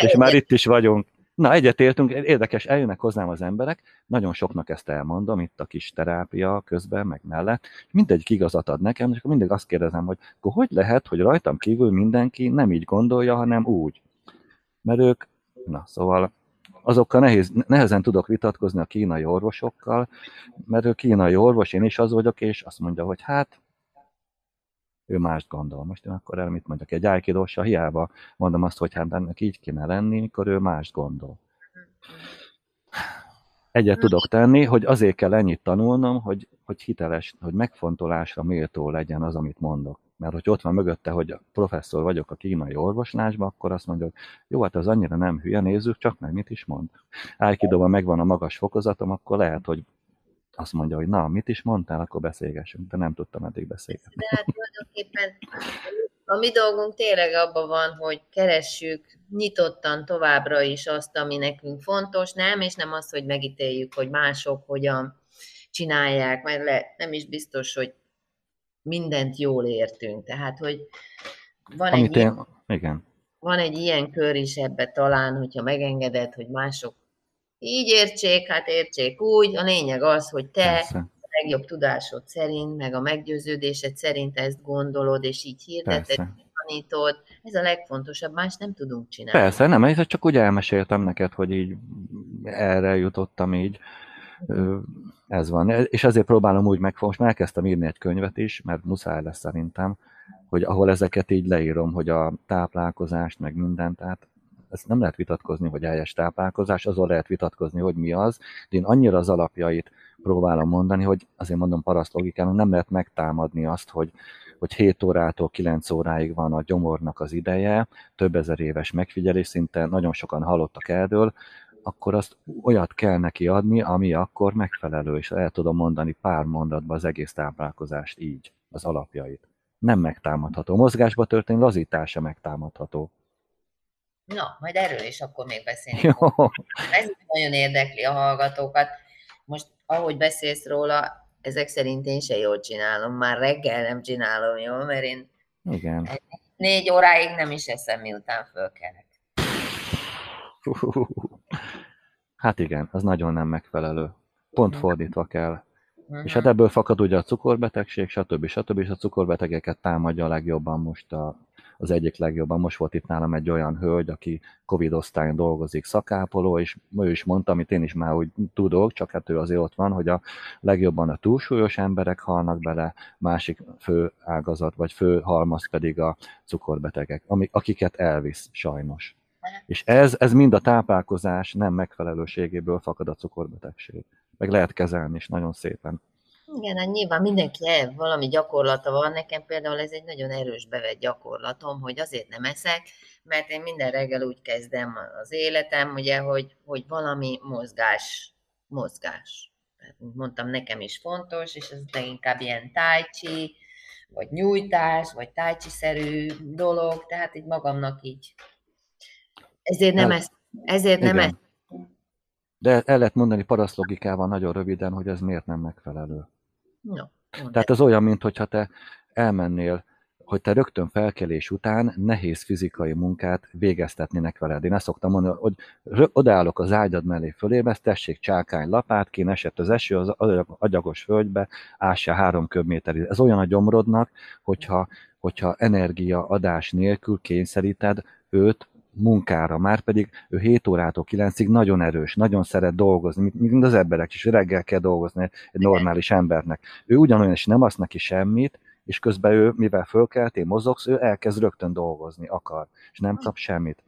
és már itt is vagyunk. Na, egyetértünk, érdekes, eljönnek hozzám az emberek, nagyon soknak ezt elmondom, itt a kis terápia közben, meg mellett, mindegyik igazat ad nekem, és akkor mindig azt kérdezem, hogy akkor hogy lehet, hogy rajtam kívül mindenki nem így gondolja, hanem úgy. Mert ők, na szóval, azokkal nehezen tudok vitatkozni a kínai orvosokkal, mert ő kínai orvos, én is az vagyok, és azt mondja, hogy hát, ő mást gondol. Most én akkor el mit mondjak? Egy ájkidóssal hiába mondom azt, hogy hát ennek így kéne lenni, mikor ő mást gondol. Egyet tudok tenni, hogy azért kell ennyit tanulnom, hogy hiteles, hogy megfontolásra méltó legyen az, amit mondok. Mert hogy ott van mögötte, hogy a professzor vagyok a kínai orvoslásban, akkor azt mondja, hogy jó, hát az annyira nem hülye, nézzük csak meg, mit is mond. Ájkidóban megvan a magas fokozatom, akkor lehet, hogy azt mondja, hogy na, mit is mondtál, akkor beszélgessünk, de nem tudtam eddig beszélgetni. De hát tulajdonképpen a mi dolgunk tényleg abban van, hogy keressük nyitottan továbbra is azt, ami nekünk fontos, nem, és nem az, hogy megítéljük, hogy mások hogyan csinálják, mert nem is biztos, hogy mindent jól értünk. Tehát, hogy van egy, van egy ilyen kör is ebbe talán, hogyha megengeded, hogy mások így értsék, hát értsék úgy, a lényeg az, hogy te a legjobb tudásod szerint, meg a meggyőződésed szerint ezt gondolod, és így hirdeted, tanítod, ez a legfontosabb, más nem tudunk csinálni. Persze, nem, ez csak úgy elmeséltem neked, hogy így erre jutottam így, ez van, és ezért próbálom úgy megfogni, most már elkezdtem írni egy könyvet is, mert muszáj lesz szerintem, hogy ahol ezeket így leírom, hogy a táplálkozást, meg mindent, tehát ezt nem lehet vitatkozni, hogy helyes táplálkozás, azon lehet vitatkozni, hogy mi az, de én annyira az alapjait próbálom mondani, hogy azért mondom paraszt logikának, nem lehet megtámadni azt, hogy 7 órától 9 óráig van a gyomornak az ideje, több ezer éves megfigyelés szinten, nagyon sokan hallottak erről, akkor azt olyat kell neki adni, ami akkor megfelelő, és el tudom mondani pár mondatban az egész táplálkozást így, az alapjait. Nem megtámadható. Mozgásba történő lazítása megtámadható. Na, majd erről is akkor még beszélni. Ez nagyon érdekli a hallgatókat. Most, ahogy beszélsz róla, ezek szerint én se jól csinálom. Már reggel nem csinálom jól, mert én 4 óráig nem is eszem, miután fölkelek. Hát igen, az nagyon nem megfelelő. Pont fordítva kell. És hát ebből fakad ugye a cukorbetegség, stb. És a cukorbetegeket támadja a legjobban most az egyik legjobban. Most volt itt nálam egy olyan hölgy, aki Covid osztályon dolgozik, szakápoló, és ő is mondta, amit én is már úgy tudok, csak hát ő azért ott van, hogy a legjobban a túlsúlyos emberek halnak bele, másik fő ágazat, vagy fő halmaz pedig a cukorbetegek, akiket elvisz sajnos. És ez mind a táplálkozás nem megfelelőségéből fakad a cukorbetegség. Meg lehet kezelni is nagyon szépen. Igen, hát nyilván mindenki valami gyakorlata van. Nekem például ez egy nagyon erős bevett gyakorlatom, hogy azért nem eszek, mert én minden reggel úgy kezdem az életem, ugye, hogy valami mozgás. Mondtam, nekem is fontos, és ez leginkább ilyen tai chi, vagy nyújtás, vagy tai chi-szerű dolog, tehát így magamnak így. Ezért nem eszek. De el lehet mondani paraszt logikával nagyon röviden, hogy ez miért nem megfelelő. No, tehát ez olyan, mintha te elmennél, hogy te rögtön felkelés után nehéz fizikai munkát végeztetnének veled. Én azt szoktam mondani, hogy odaállok az ágyad mellé fölébe, tessék csákány lapát, kín esett az eső az agyagos földbe, ássa 3 köbméterig. Ez olyan a gyomrodnak, hogyha energiaadás nélkül kényszeríted őt munkára, már pedig ő 7 órától 9-ig nagyon erős, nagyon szeret dolgozni, mint az emberek is, reggel kell dolgozni egy normális embernek. Ő ugyanolyan is nem adsz neki semmit, és közben ő, mivel fölkeltél, mozogsz, ő elkezd rögtön dolgozni, akar, és nem kap semmit.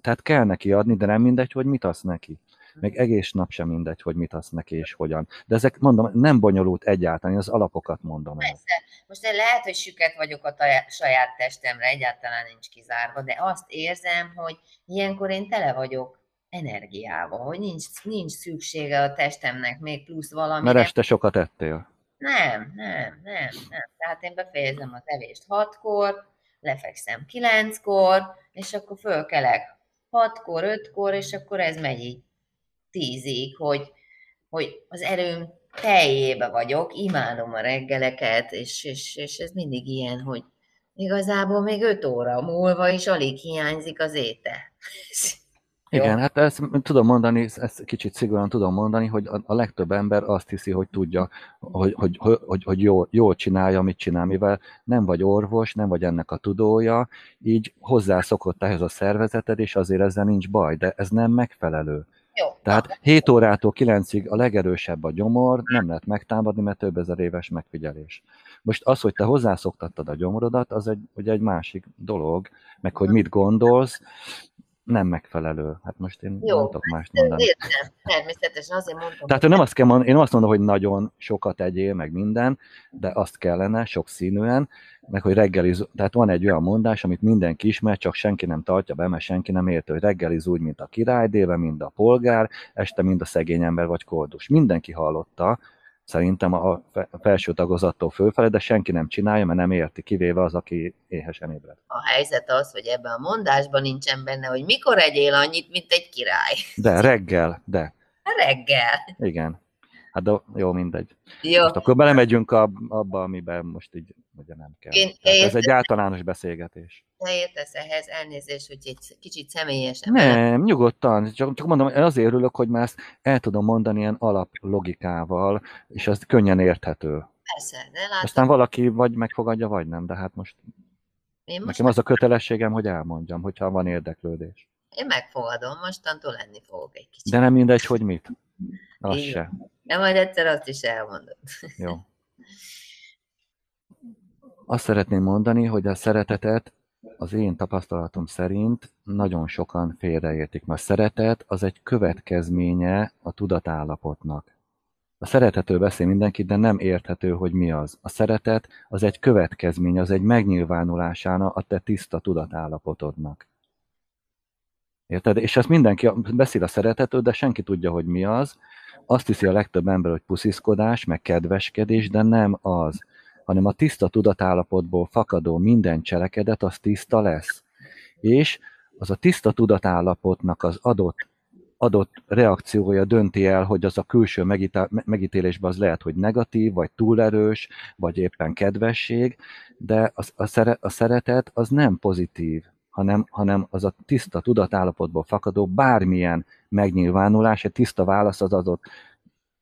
Tehát kell neki adni, de nem mindegy, hogy mit adsz neki. Még egész nap sem mindegy, hogy mit adsz neki és hogyan. De ezek, mondom, nem bonyolult egyáltalán, az alapokat mondom. Persze. Most én lehet, hogy süket vagyok a saját testemre, egyáltalán nincs kizárva, de azt érzem, hogy ilyenkor én tele vagyok energiával, hogy nincs szüksége a testemnek még plusz valami. Mert este sokat ettél. Nem. Tehát én befejezem a evést 6-kor, lefekszem 9-kor, és akkor fölkelek 6-kor, 5-kor, és akkor ez megy így 10-ig, hogy az erőm teljébe vagyok, imádom a reggeleket, és ez mindig ilyen, hogy igazából még 5 óra múlva is alig hiányzik az étel. Igen, hát ezt tudom mondani, ezt kicsit szigorúan tudom mondani, hogy a legtöbb ember azt hiszi, hogy tudja, hogy jól csinálja, mit csinál, mivel nem vagy orvos, nem vagy ennek a tudója, így hozzászokott ehhez a szervezeted, és azért ezzel nincs baj, de ez nem megfelelő. Jó. Tehát 7 órától 9-ig a legerősebb a gyomor, nem lehet megtámadni, mert több ezer éves megfigyelés. Most az, hogy te hozzászoktattad a gyomorodat, az egy másik dolog, meg hogy mit gondolsz, nem megfelelő. Hát most én jó, nem tudok mást mondani. Értem, természetesen azért mondtam. Tehát nem azt kell mondani, én azt mondom, hogy nagyon sokat egyél, meg minden, de azt kellene sokszínűen, meg hogy reggeliz, tehát van egy olyan mondás, amit mindenki ismer, csak senki nem tartja be, mert senki nem érti, hogy reggeliz úgy, mint a király, délben, mint a polgár, este, mint a szegény ember vagy koldus. Mindenki hallotta, szerintem a felső tagozattól fölfele, de senki nem csinálja, mert nem érti, kivéve az, aki éhesen ébred. A helyzet az, hogy ebben a mondásban nincsen benne, hogy mikor egyél annyit, mint egy király. De reggel, de. Reggel. Igen. Hát de, jó, mindegy. Jó. Most akkor belemegyünk abba, amiben most így ugye nem kell. Ez egy általános beszélgetés. Te értesz ehhez, elnézést, hogy egy kicsit személyesen. Nem, nyugodtan. Csak mondom, azért örülök, hogy már ezt el tudom mondani ilyen alaplogikával, és az könnyen érthető. Persze, de látom. Aztán valaki vagy megfogadja, vagy nem, de hát most nekem az a kötelességem, hogy elmondjam, hogyha van érdeklődés. Én megfogadom, mostantól lenni fogok egy kicsit. De nem mindegy, hogy mit. Az se. De majd egyszer azt is elmondom. Jó. Azt szeretném mondani, hogy a szeretetet az én tapasztalatom szerint nagyon sokan félreértik, mert a szeretet az egy következménye a tudatállapotnak. A szeretetről beszél mindenki, de nem érthető, hogy mi az. A szeretet az egy következménye, az egy megnyilvánulásána a te tiszta tudatállapotodnak. Érted? És ezt mindenki beszél a szeretetről, de senki tudja, hogy mi az. Azt hiszi a legtöbb ember, hogy pusziszkodás, meg kedveskedés, de nem az, hanem a tiszta tudatállapotból fakadó minden cselekedet, az tiszta lesz. És az a tiszta tudatállapotnak az adott reakciója dönti el, hogy az a külső megítélésben az lehet, hogy negatív, vagy túlerős, vagy éppen kedvesség, de a szeretet az nem pozitív, hanem az a tiszta tudatállapotból fakadó bármilyen megnyilvánulás, egy tiszta válasz az adott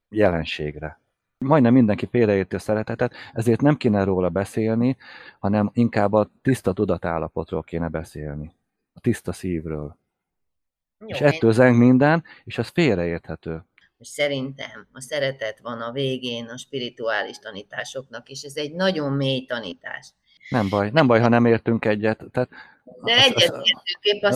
jelenségre. Majdnem mindenki félreérti a szeretetet, ezért nem kéne róla beszélni, hanem inkább a tiszta tudatállapotról kéne beszélni. A tiszta szívről. Jó, és ettől zeng minden, és az félreérthető. És szerintem a szeretet van a végén a spirituális tanításoknak, és ez egy nagyon mély tanítás. Nem baj, ha nem értünk egyet. Tehát de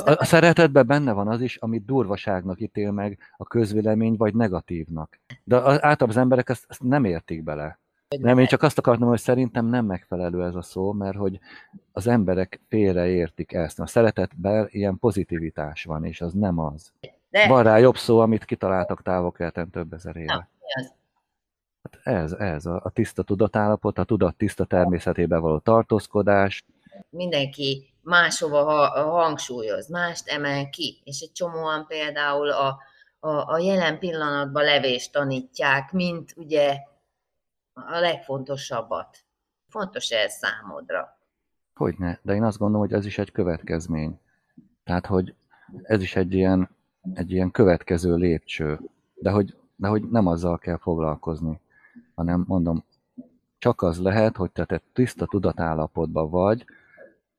a szeretetben benne van az is, amit durvaságnak ítél meg a közvélemény, vagy negatívnak. De általában az emberek ezt nem értik bele. Nem, én csak azt akartam, hogy szerintem nem megfelelő ez a szó, mert hogy az emberek félreértik ezt. A szeretetben ilyen pozitivitás van, és az nem az. De van rá jobb szó, amit kitaláltak Távol-Keleten több ezer éve. Hát ez a tiszta tudatállapot, a tudat tiszta természetében való tartózkodás. Mindenki máshova hangsúlyoz, mást emel ki, és egy csomóan például a jelen pillanatban levést tanítják, mint ugye a legfontosabbat. Fontos ez számodra? Hogyne, de én azt gondolom, hogy ez is egy következmény. Tehát, hogy ez is egy ilyen következő lépcső, de hogy nem azzal kell foglalkozni, hanem mondom, csak az lehet, hogy te tiszta tudatállapotban vagy,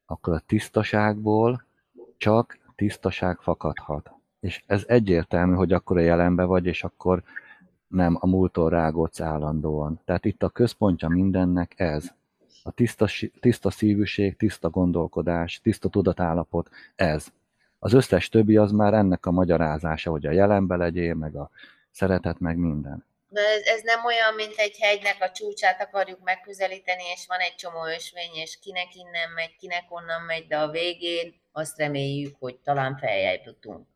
akkor a tisztaságból csak tisztaság fakadhat. És ez egyértelmű, hogy akkor a jelenben vagy, és akkor nem a múlton rágódsz állandóan. Tehát itt a központja mindennek ez. A tiszta szívűség, tiszta gondolkodás, tiszta tudatállapot, ez. Az összes többi az már ennek a magyarázása, hogy a jelenben legyél, meg a szeretet, meg minden. De ez nem olyan, mint egy hegynek a csúcsát akarjuk megközelíteni, és van egy csomó ösvény, és kinek innen megy, kinek onnan megy, de a végén azt reméljük, hogy talán feljebb jutunk.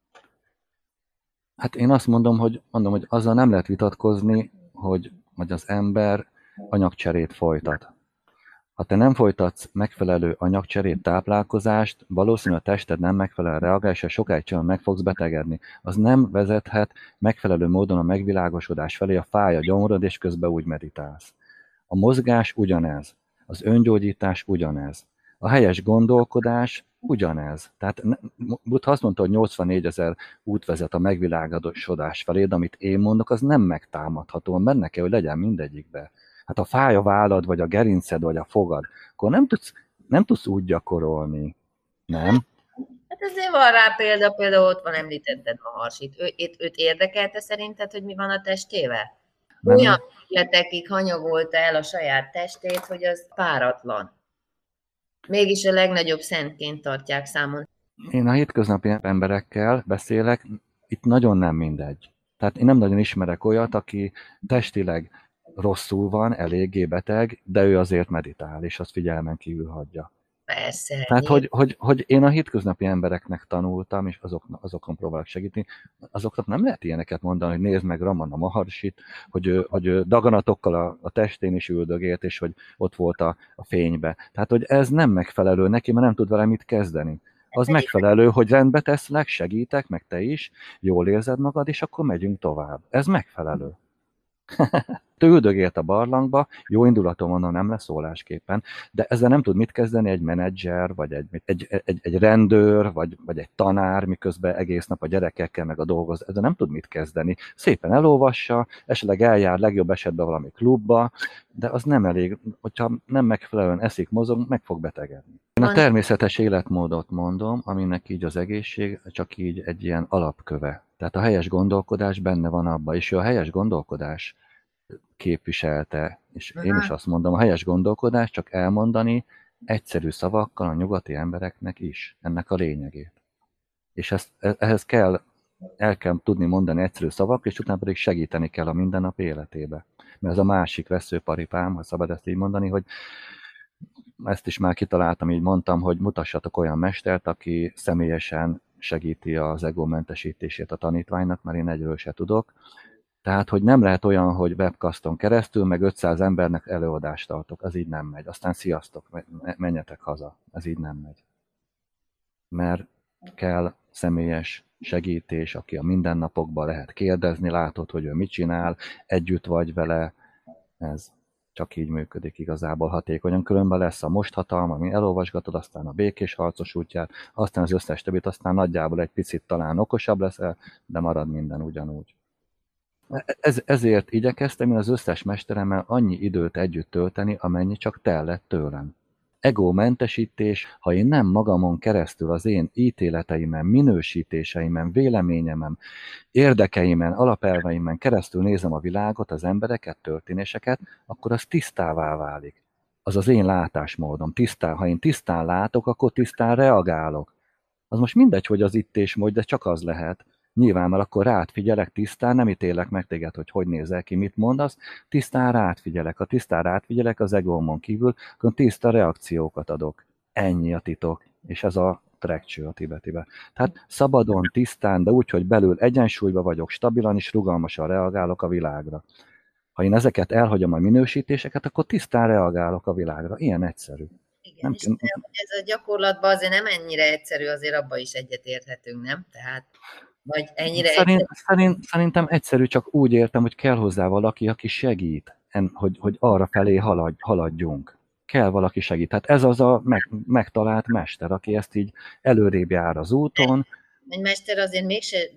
Hát én azt mondom, hogy azzal nem lehet vitatkozni, hogy az ember anyagcserét folytat. Ha te nem folytatsz megfelelő anyagcserét, táplálkozást, valószínű a tested nem megfelelően reagál, és sokáig csöven meg fogsz betegedni. Az nem vezethet megfelelő módon a megvilágosodás felé, a fáj a gyomrod, és közben úgy meditálsz. A mozgás ugyanez. Az öngyógyítás ugyanez. A helyes gondolkodás ugyanez. Tehát Buddha azt mondta, hogy 84 000 út vezet a megvilágosodás felé, de amit én mondok, az nem megtámadható. Benne kell, hogy legyen mindegyikbe. Hát ha fáj a vállad, vagy a gerinced, vagy a fogad, akkor nem tudsz úgy gyakorolni, nem? Hát ezért van rá példa, például ott van, említetted Maharshit. Őt érdekelte szerinted, hogy mi van a testével? Nem. Olyan életekig hanyagolta el a saját testét, hogy az páratlan. Mégis a legnagyobb szentként tartják számon. Én a hétköznapi emberekkel beszélek, itt nagyon nem mindegy. Tehát én nem nagyon ismerek olyat, aki testileg rosszul van, eléggé beteg, de ő azért meditál, és azt figyelmen kívül hagyja. Persze. Tehát, hogy én a hétköznapi embereknek tanultam, és azokon próbálok segíteni, azoknak nem lehet ilyeneket mondani, hogy nézd meg Ramana Maharshit, hogy daganatokkal a testén is üldögélt, és hogy ott volt a fénybe. Tehát, hogy ez nem megfelelő neki, mert nem tud vele mit kezdeni. Az megfelelő, hogy rendbe teszlek, segítek, meg te is, jól érzed magad, és akkor megyünk tovább. Ez megfelelő. Üldögélt a barlangba, jó indulatom mondom, nem leszólásképpen, de ezzel nem tud mit kezdeni egy menedzser, vagy egy rendőr, vagy egy tanár, miközben egész nap a gyerekekkel meg a dolgoz, ezzel nem tud mit kezdeni. Szépen elolvassa, esetleg eljár legjobb esetben valami klubba, de az nem elég, hogyha nem megfelelően eszik, mozog, meg fog betegedni. Én a természetes életmódot mondom, aminek így az egészség csak így egy ilyen alapköve. Tehát a helyes gondolkodás benne van abban, és a helyes gondolkodás képviselte, és én is azt mondom, a helyes gondolkodás csak elmondani egyszerű szavakkal a nyugati embereknek is, ennek a lényegét. És ehhez el kell tudni mondani egyszerű szavak, és utána pedig segíteni kell a mindennapi életébe. Mert ez a másik veszőparipám, ha szabad ezt így mondani, hogy ezt is már kitaláltam, így mondtam, hogy mutassatok olyan mestert, aki személyesen segíti az egómentesítését a tanítványnak, mert én egyről se tudok. Tehát, hogy nem lehet olyan, hogy webcaston keresztül, meg 500 embernek előadást tartok, az így nem megy. Aztán sziasztok, menjetek haza, ez így nem megy. Mert kell személyes segítés, aki a mindennapokban lehet kérdezni, látod, hogy ő mit csinál, együtt vagy vele, ez csak így működik igazából hatékonyan. Különben lesz a most hatalma, ami elolvasgatod, aztán a békés harcos útját, aztán az összes többit, aztán nagyjából egy picit talán okosabb leszel, de marad minden ugyanúgy. Ezért igyekeztem én az összes mesteremmel annyi időt együtt tölteni, amennyi csak tellett tőlem. Egómentesítés, ha én nem magamon keresztül az én ítéleteimen, minősítéseimen, véleményemen, érdekeimen, alapelveimen keresztül nézem a világot, az embereket, történéseket, akkor az tisztává válik. Az az én látásmódom. Ha én tisztán látok, akkor tisztán reagálok. Az most mindegy, hogy az itt és most, de csak az lehet. Nyilván, mert akkor rád figyelek tisztán, nem ítélek meg téged, hogy nézel ki, mit mondasz, tisztán rád figyelek. Ha tisztán rád figyelek az egómon kívül, akkor tiszta reakciókat adok. Ennyi a titok, és ez a trekcső a tibetibe. Tehát szabadon, tisztán, de úgy, hogy belül egyensúlyban vagyok, stabilan és rugalmasan reagálok a világra. Ha én ezeket elhagyom a minősítéseket, akkor tisztán reagálok a világra. Ilyen egyszerű. Igen, és ez a gyakorlatban azért nem ennyire egyszerű, azért abban is egyetérthetünk, nem? Tehát... Vagy ennyire Szerintem egyszerű, csak úgy értem, hogy kell hozzá valaki, aki segít, hogy arra felé haladjunk. Kell valaki segít. Tehát ez az a megtalált mester, aki ezt így előrébb jár az úton. Egy mester azért mégse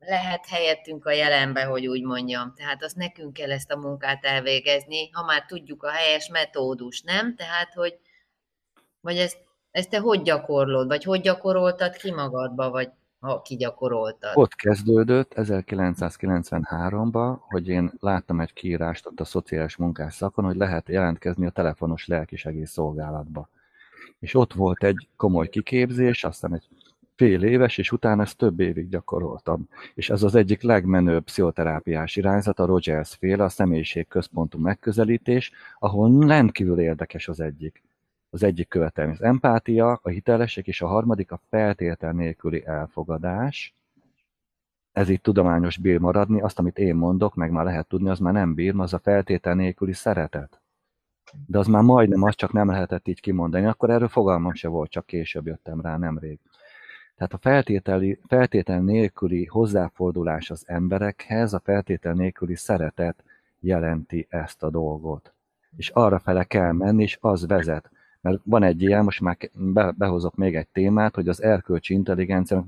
lehet helyettünk a jelenbe, hogy úgy mondjam. Tehát azt nekünk kell ezt a munkát elvégezni, ha már tudjuk a helyes metódus, nem? Tehát, hogy... Vagy ezt te hogy gyakorlod, vagy hogy gyakoroltad ki magadba, vagy ha ki gyakoroltad? Ott kezdődött 1993-ban, hogy én láttam egy kiírást ott a szociális munkás szakon, hogy lehet jelentkezni a telefonos lelkisegélyszolgálatba. És ott volt egy komoly kiképzés, aztán egy fél éves, és utána ezt több évig gyakoroltam. És ez az egyik legmenőbb pszichoterápiás irányzat, a Rogers féle, a személyiségközpontú megközelítés, ahol rendkívül érdekes az egyik. Az egyik követelmény az empátia, a hitelesség, és a harmadik a feltétel nélküli elfogadás. Ez így tudományos bír maradni, azt, amit én mondok, meg már lehet tudni, az már nem bír, az a feltétel nélküli szeretet. De az már majdnem, az csak nem lehetett így kimondani. Akkor erről fogalmam se volt, csak később jöttem rá, nemrég. Tehát a feltétel nélküli hozzáfordulás az emberekhez, a feltétel nélküli szeretet jelenti ezt a dolgot. És arrafele kell menni, és az vezet. Mert van egy ilyen, most már behozok még egy témát, hogy az erkölcsi intelligenciának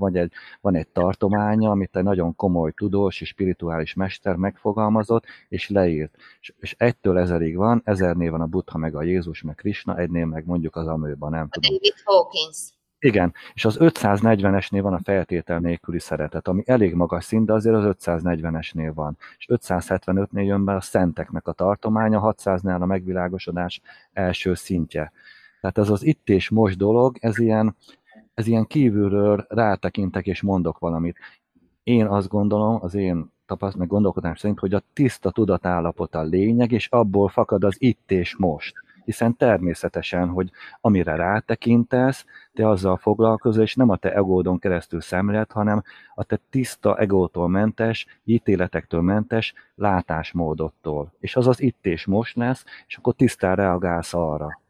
van egy tartománya, amit egy nagyon komoly tudós és spirituális mester megfogalmazott és leírt. És 1-től 1000-ig van, 1000-nél van a Buddha, meg a Jézus, meg Krishna, 1-nél meg mondjuk az amőban, nem tudom. David Hawkins. Igen, és az 540-esnél van a feltétel nélküli szeretet, ami elég magas szint, de azért az 540-esnél van. És 575-nél jön be a szenteknek a tartománya, 600-nál a megvilágosodás első szintje. Tehát ez az itt és most dolog, ez ilyen kívülről rátekintek és mondok valamit. Én azt gondolom, az én tapasztalat, gondolkodás szerint, hogy a tiszta tudatállapot a lényeg, és abból fakad az itt és most. Hiszen természetesen, hogy amire rátekintesz, te azzal foglalkozol, és nem a te egódon keresztül szemléled, hanem a te tiszta egótól mentes, ítéletektől mentes látásmódottól. És az az itt és most lesz, és akkor tisztán reagálsz arra.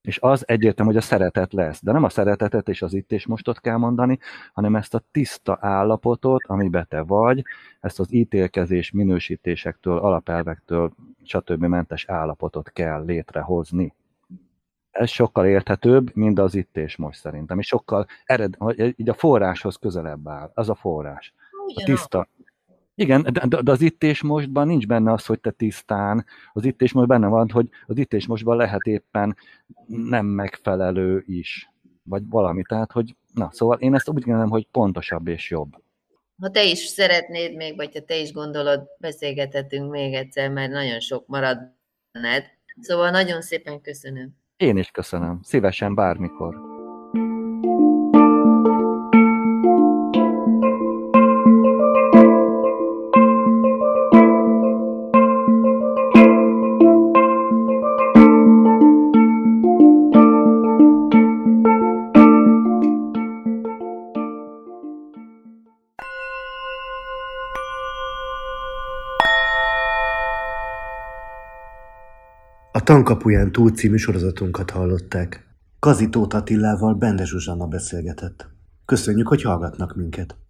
És az egyértelmű, hogy a szeretet lesz. De nem a szeretetet és az itt és mostot kell mondani, hanem ezt a tiszta állapotot, amiben te vagy, ezt az ítélkezés, minősítésektől, alapelvektől, stb. Mentes állapotot kell létrehozni. Ez sokkal érthetőbb, mint az itt és most szerintem. És sokkal így a forráshoz közelebb áll. Az a forrás. A tiszta. Igen, de az itt és mostban nincs benne az, hogy te tisztán, az itt és most benne van, hogy az itt és mostban lehet éppen nem megfelelő is, vagy valami, tehát, hogy na, szóval én ezt úgy gondolom, hogy pontosabb és jobb. Ha te is szeretnéd még, vagy ha te is gondolod, beszélgethetünk még egyszer, mert nagyon sok marad benned. Szóval nagyon szépen köszönöm. Én is köszönöm, szívesen bármikor. A Tan Kapuján túl című sorozatunkat hallották. Kazi-Tóth Attilával Bende Zsuzsanna beszélgetett. Köszönjük, hogy hallgatnak minket!